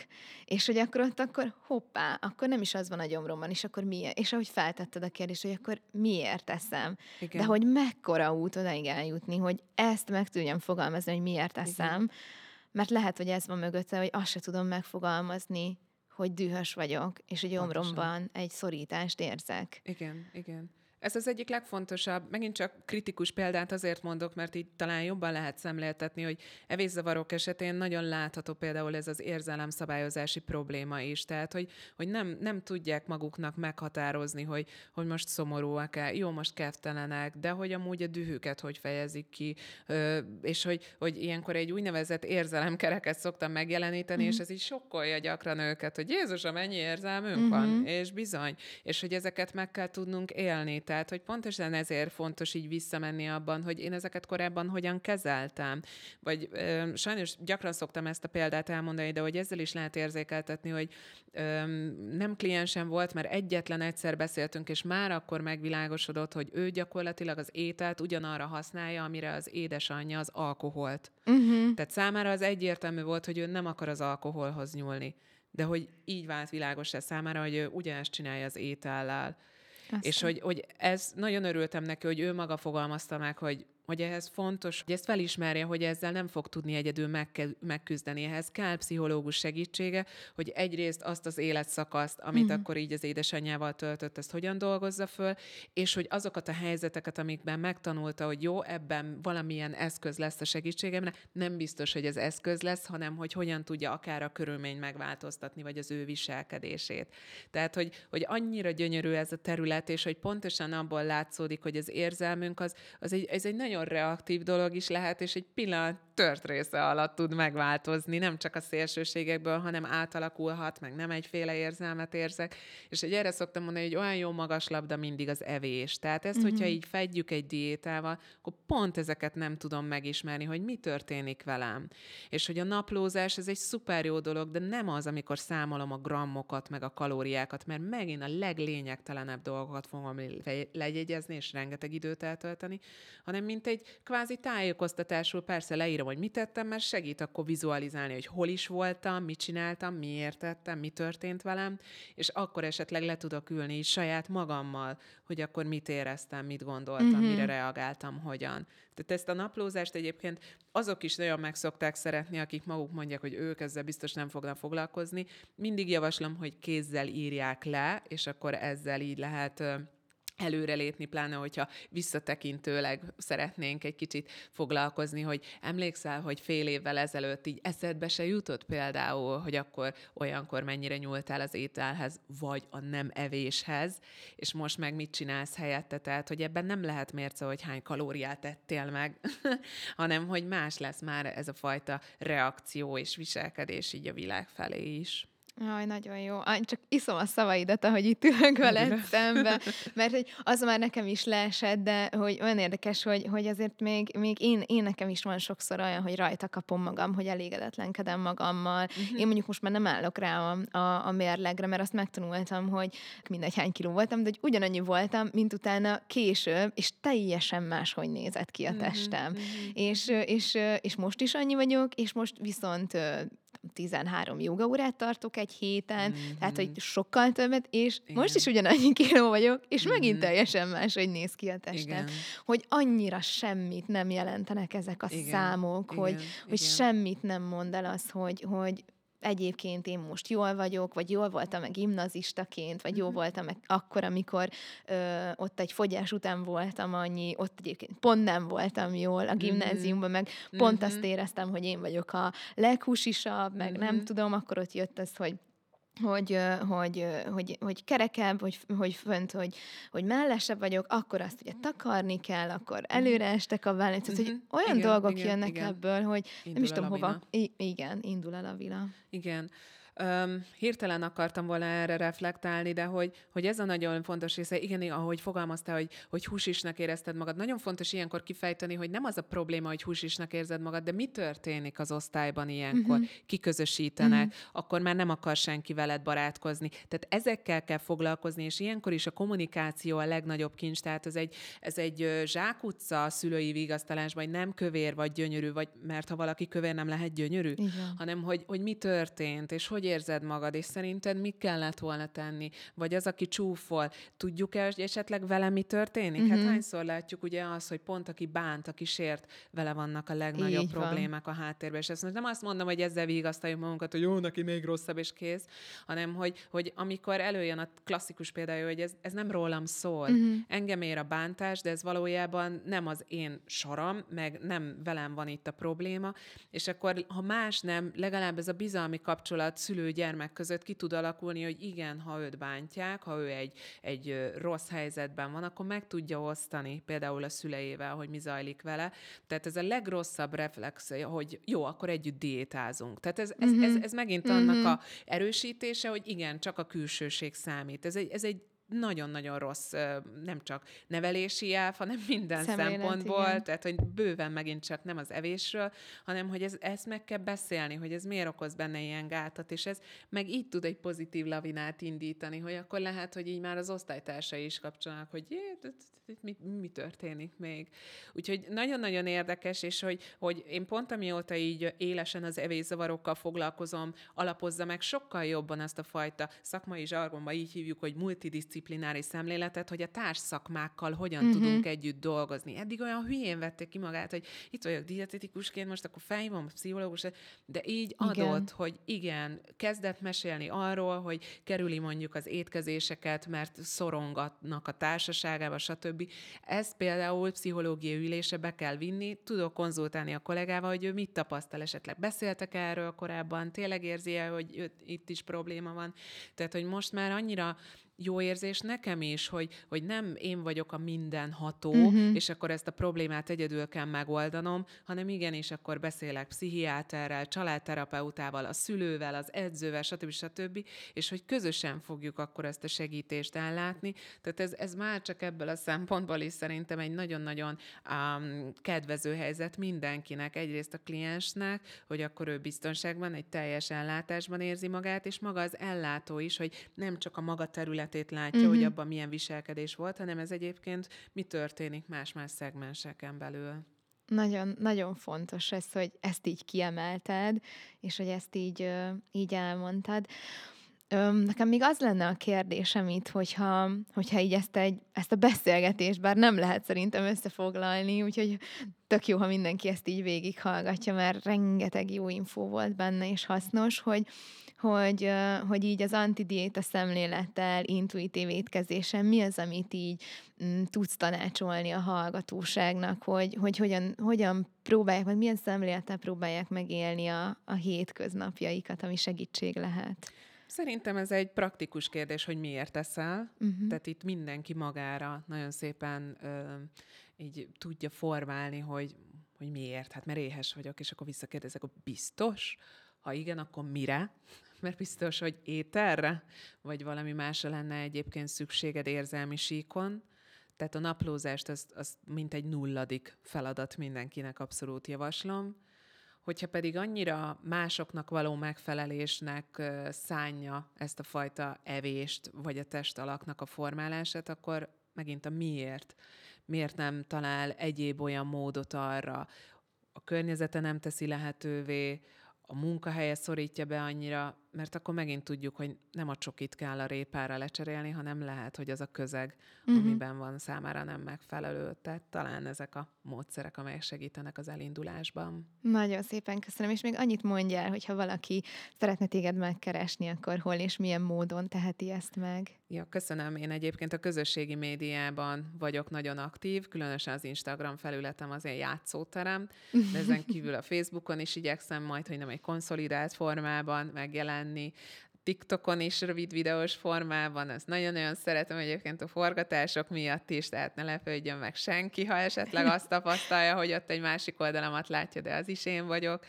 És hogy akkor ott hoppá, akkor nem is az van a gyomromban, és akkor miért? És ahogy feltetted a kérdést, hogy akkor miért eszem? Igen. De hogy mekkora út odaig eljutni, hogy ezt meg tudjam fogalmazni, hogy miért eszem, igen. Mert lehet, hogy ez van mögötte, hogy azt se tudom megfogalmazni, hogy dühös vagyok, és a gyomromban egy szorítást érzek. Igen. Ez az egyik legfontosabb, megint csak kritikus példát azért mondok, mert így talán jobban lehet szemléltetni, hogy evészavarok esetén nagyon látható például ez az érzelemszabályozási probléma is. Tehát, hogy nem tudják maguknak meghatározni, hogy most szomorúak-e, jó, most kedvtelenek, de hogy amúgy a dühüket hogy fejezik ki, és hogy ilyenkor egy úgynevezett érzelemkereket szoktam megjeleníteni, és ez így sokkolja gyakran őket, hogy Jézusom, ennyi érzelmünk van, és bizony, és hogy ezeket meg kell tudnunk élni. Tehát, hogy pontosan ezért fontos így visszamenni abban, hogy én ezeket korábban hogyan kezeltem. Vagy sajnos gyakran szoktam ezt a példát elmondani, de hogy ezzel is lehet érzékeltetni, hogy nem kliensem volt, mert egyetlen egyszer beszéltünk, és már akkor megvilágosodott, hogy ő gyakorlatilag az ételt ugyanarra használja, amire az édesanyja az alkoholt. Tehát számára az egyértelmű volt, hogy ő nem akar az alkoholhoz nyúlni. De hogy így vált világos számára, hogy ő ugyanezt csinálja az étellel. Aztán. És hogy ez, nagyon örültem neki, hogy ő maga fogalmazta meg, hogy ehhez fontos, hogy ezt felismerje, hogy ezzel nem fog tudni egyedül megküzdeni. Ehhez kell pszichológus segítsége, hogy egyrészt azt az életszakaszt, amit akkor így az édesanyjával töltött, ezt hogyan dolgozza föl, és hogy azokat a helyzeteket, amikben megtanulta, hogy jó, ebben valamilyen eszköz lesz a segítségemre, nem biztos, hogy ez eszköz lesz, hanem hogy hogyan tudja akár a körülmény megváltoztatni, vagy az ő viselkedését. Tehát, hogy annyira gyönyörű ez a terület, és hogy pontosan abból látszódik, hogy az érzelmünk az egy nagyon nagyon reaktív dolog is lehet, és egy pillanat tört része alatt tud megváltozni, nem csak a szélsőségekből, hanem átalakulhat, meg nem egyféle érzelmet érzek. És hogy erre szoktam mondani, hogy olyan jó magas labda mindig az evés. Tehát ezt, hogyha így fedjük egy diétával, akkor pont ezeket nem tudom megismerni, hogy mi történik velem. És hogy a naplózás, ez egy szuper jó dolog, de nem az, amikor számolom a grammokat, meg a kalóriákat, mert megint a leglényegtelenebb dolgokat fogom lejegyezni, és rengeteg időt eltölteni, hanem mint egy kvázi tájékoztatásul persze leírom, hogy mit tettem, mert segít akkor vizualizálni, hogy hol is voltam, mit csináltam, miért tettem, mi történt velem, és akkor esetleg le tudok ülni saját magammal, hogy akkor mit éreztem, mit gondoltam, mire reagáltam, hogyan. Tehát ezt a naplózást egyébként azok is nagyon meg szokták szeretni, akik maguk mondják, hogy ők ezzel biztos nem fognak foglalkozni. Mindig javaslom, hogy kézzel írják le, és akkor ezzel így lehet előrelépni, pláne, hogyha visszatekintőleg szeretnénk egy kicsit foglalkozni, hogy emlékszel, hogy fél évvel ezelőtt így eszedbe se jutott például, hogy akkor olyankor mennyire nyúltál az ételhez, vagy a nem evéshez, és most meg mit csinálsz helyette, tehát, hogy ebben nem lehet mérce, hogy hány kalóriát ettél meg, hanem, hogy más lesz már ez a fajta reakció és viselkedés így a világ felé is. Jaj, nagyon jó. Csak iszom a szavaidat, ahogy itt ülök veled szembe, mert az már nekem is leesett, de hogy olyan érdekes, hogy azért még én nekem is van sokszor olyan, hogy rajta kapom magam, hogy elégedetlenkedem magammal. Én mondjuk most már nem állok rá a mérlegre, mert azt megtanultam, hogy mindegy hány kiló voltam, de hogy ugyanannyi voltam, mint utána később, és teljesen máshogy nézett ki a testem. És most is annyi vagyok, és most viszont 13 jogaórát tartok egy héten, tehát, hogy sokkal többet, és most is ugyanannyi kiló vagyok, és megint teljesen máshogy néz ki a testem. Hogy annyira semmit nem jelentenek ezek a számok, hogy semmit nem mond el az, hogy egyébként én most jól vagyok, vagy jól voltam meg gimnazistaként, vagy jól voltam meg akkor, amikor ott egy fogyás után voltam annyi, ott egyébként pont nem voltam jól a gimnáziumban, meg pont azt éreztem, hogy én vagyok a leghúsisabb, meg nem tudom, akkor ott jött ez, hogy kerekebb, hogy fönt, hogy mellesebb vagyok, akkor azt ugye takarni kell, akkor előre estek a vállal. Tehát, hogy olyan dolgok jönnek ebből, hogy indul nem is tudom hova. Indul el a vila. Igen. Hirtelen akartam volna erre reflektálni, de hogy ez a nagyon fontos része, igen, ahogy fogalmaztál, hogy húsisnak érezted magad. Nagyon fontos ilyenkor kifejteni, hogy nem az a probléma, hogy húsisnak érzed magad, de mi történik az osztályban ilyenkor? Kiközösítenek, akkor már nem akar senki veled barátkozni. Tehát ezekkel kell foglalkozni, és ilyenkor is a kommunikáció a legnagyobb kincs, tehát ez egy zsákutca a szülői vigasztalásban, hogy nem kövér vagy gyönyörű, vagy mert ha valaki kövér, nem lehet gyönyörű, hanem hogy mi történt, és hogy érzed magad, és szerinted mit kellett volna tenni? Vagy az, aki csúfol, tudjuk-e, hogy esetleg vele mi történik? Hát hányszor látjuk ugye az, hogy pont aki bánt, aki sért, vele vannak a legnagyobb problémák a háttérben. És ezt most nem azt mondom, hogy ezzel vigasztaljuk magunkat, hogy jó, neki még rosszabb és kész, hanem hogy amikor előjön a klasszikus példája, hogy ez nem rólam szól. Engem ér a bántás, de ez valójában nem az én soram, meg nem velem van itt a probléma. És akkor, ha más nem, legalább ez a bizalmi kapcsolat szülő-gyermek között ki tud alakulni, hogy igen, ha őt bántják, ha ő egy rossz helyzetben van, akkor meg tudja osztani például a szüleivel, hogy mi zajlik vele. Tehát ez a legrosszabb reflex, hogy jó, akkor együtt diétázunk. Tehát ez megint annak a erősítése, hogy igen, csak a külsőség számít. Ez egy nagyon-nagyon rossz, nem csak nevelési elv, hanem minden szempontból, tehát hogy bőven megint csak nem az evésről, hanem hogy ezt meg kell beszélni, hogy ez miért okoz benne ilyen gátat, és ez meg így tud egy pozitív lavinát indítani, hogy akkor lehet, hogy így már az osztálytársai is kapcsolnak, hogy mi történik még. Úgyhogy nagyon-nagyon érdekes, és hogy én pont amióta így élesen az evészavarokkal foglalkozom, alapozza meg sokkal jobban azt a fajta szakmai zsargonban, így hívjuk, hogy multidisciplináris szemléletet, hogy a társszakmákkal hogyan tudunk együtt dolgozni. Eddig olyan hülyén vették ki magát, hogy itt vagyok dietetikusként, most akkor felhívom pszichológus, de így adott, hogy igen, kezdett mesélni arról, hogy kerüli mondjuk az étkezéseket, mert szorongatnak a társaságában, stb. Ez például pszichológiai ülése be kell vinni, tudok konzultálni a kollégával, hogy ő mit tapasztal esetleg. Beszéltek erről korábban, tényleg érzi el, hogy itt is probléma van. Tehát, hogy most már annyira jó érzés nekem is, hogy nem én vagyok a mindenható, és akkor ezt a problémát egyedül kell megoldanom, hanem igenis akkor beszélek pszichiáterrel, családterapeutával, a szülővel, az edzővel, stb. És hogy közösen fogjuk akkor ezt a segítést ellátni. Tehát ez már csak ebből a szempontból is szerintem egy nagyon-nagyon kedvező helyzet mindenkinek, egyrészt a kliensnek, hogy akkor ő biztonságban, egy teljes ellátásban érzi magát, és maga az ellátó is, hogy nem csak a maga területét látja, hogy abban milyen viselkedés volt, hanem ez egyébként mi történik más-más szegmenseken belül. Nagyon, nagyon fontos ez, hogy ezt így kiemelted, és hogy ezt így elmondtad. Nekem még az lenne a kérdésem itt, hogyha így ezt a beszélgetést, bár nem lehet szerintem összefoglalni, úgyhogy tök jó, ha mindenki ezt így végighallgatja, mert rengeteg jó infó volt benne, és hasznos, hogy így az antidiéta szemlélettel, intuitív étkezésen mi az, amit így tudsz tanácsolni a hallgatóságnak, hogy hogyan próbálják meg, milyen szemlélettel próbálják megélni a hétköznapjaikat, ami segítség lehet. Szerintem ez egy praktikus kérdés, hogy miért teszel. Tehát itt mindenki magára nagyon szépen így tudja formálni, hogy miért. Hát mert éhes vagyok, és akkor visszakérdezek, hogy biztos? Ha igen, akkor mire? Mert biztos, hogy ételre? Vagy valami másra lenne egyébként szükséged érzelmi síkon? Tehát a naplózást azt mint egy nulladik feladat mindenkinek abszolút javaslom. Hogyha pedig annyira másoknak való megfelelésnek szánja ezt a fajta evést, vagy a testalaknak a formálását, akkor megint a miért? Miért nem talál egyéb olyan módot arra? A környezete nem teszi lehetővé, a munkahelye szorítja be annyira, mert akkor megint tudjuk, hogy nem a csokit kell a répára lecserélni, hanem lehet, hogy az a közeg, amiben van, számára nem megfelelő. Tehát talán ezek a módszerek, amelyek segítenek az elindulásban. Nagyon szépen köszönöm, és még annyit mondjál, hogyha valaki szeretne téged megkeresni, akkor hol és milyen módon teheti ezt meg? Ja, köszönöm. Én egyébként a közösségi médiában vagyok nagyon aktív, különösen az Instagram felületem az én játszóterem, de ezen kívül a Facebookon is igyekszem majd, hogy nem egy konszolidált formában megjelenni. TikTokon is rövid videós formában, ezt nagyon-nagyon szeretem egyébként a forgatások miatt is, tehát ne lepődjön meg senki, ha esetleg azt tapasztalja, hogy ott egy másik oldalamat látja, de az is én vagyok.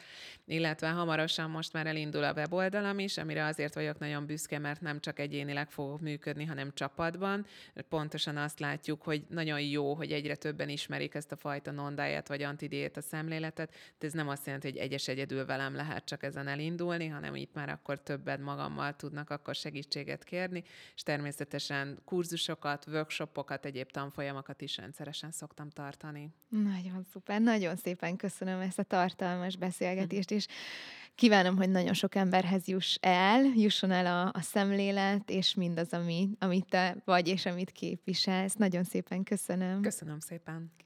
Illetve hamarosan most már elindul a weboldalam is, amire azért vagyok nagyon büszke, mert nem csak egyénileg fogok működni, hanem csapatban. Pontosan azt látjuk, hogy nagyon jó, hogy egyre többen ismerik ezt a fajta non-diet vagy antidiéta szemléletet, de ez nem azt jelenti, hogy egyes egyedül velem lehet csak ezen elindulni, hanem itt már akkor többet magammal tudnak akkor segítséget kérni, és természetesen kurzusokat, workshopokat, egyéb tanfolyamokat is rendszeresen szoktam tartani. Nagyon szuper, nagyon szépen köszönöm ezt a tartalmas beszélgetést, és kívánom, hogy nagyon sok emberhez jusson el a szemlélet, és mindaz, amit te vagy, és amit képviselsz. Nagyon szépen köszönöm. Köszönöm szépen.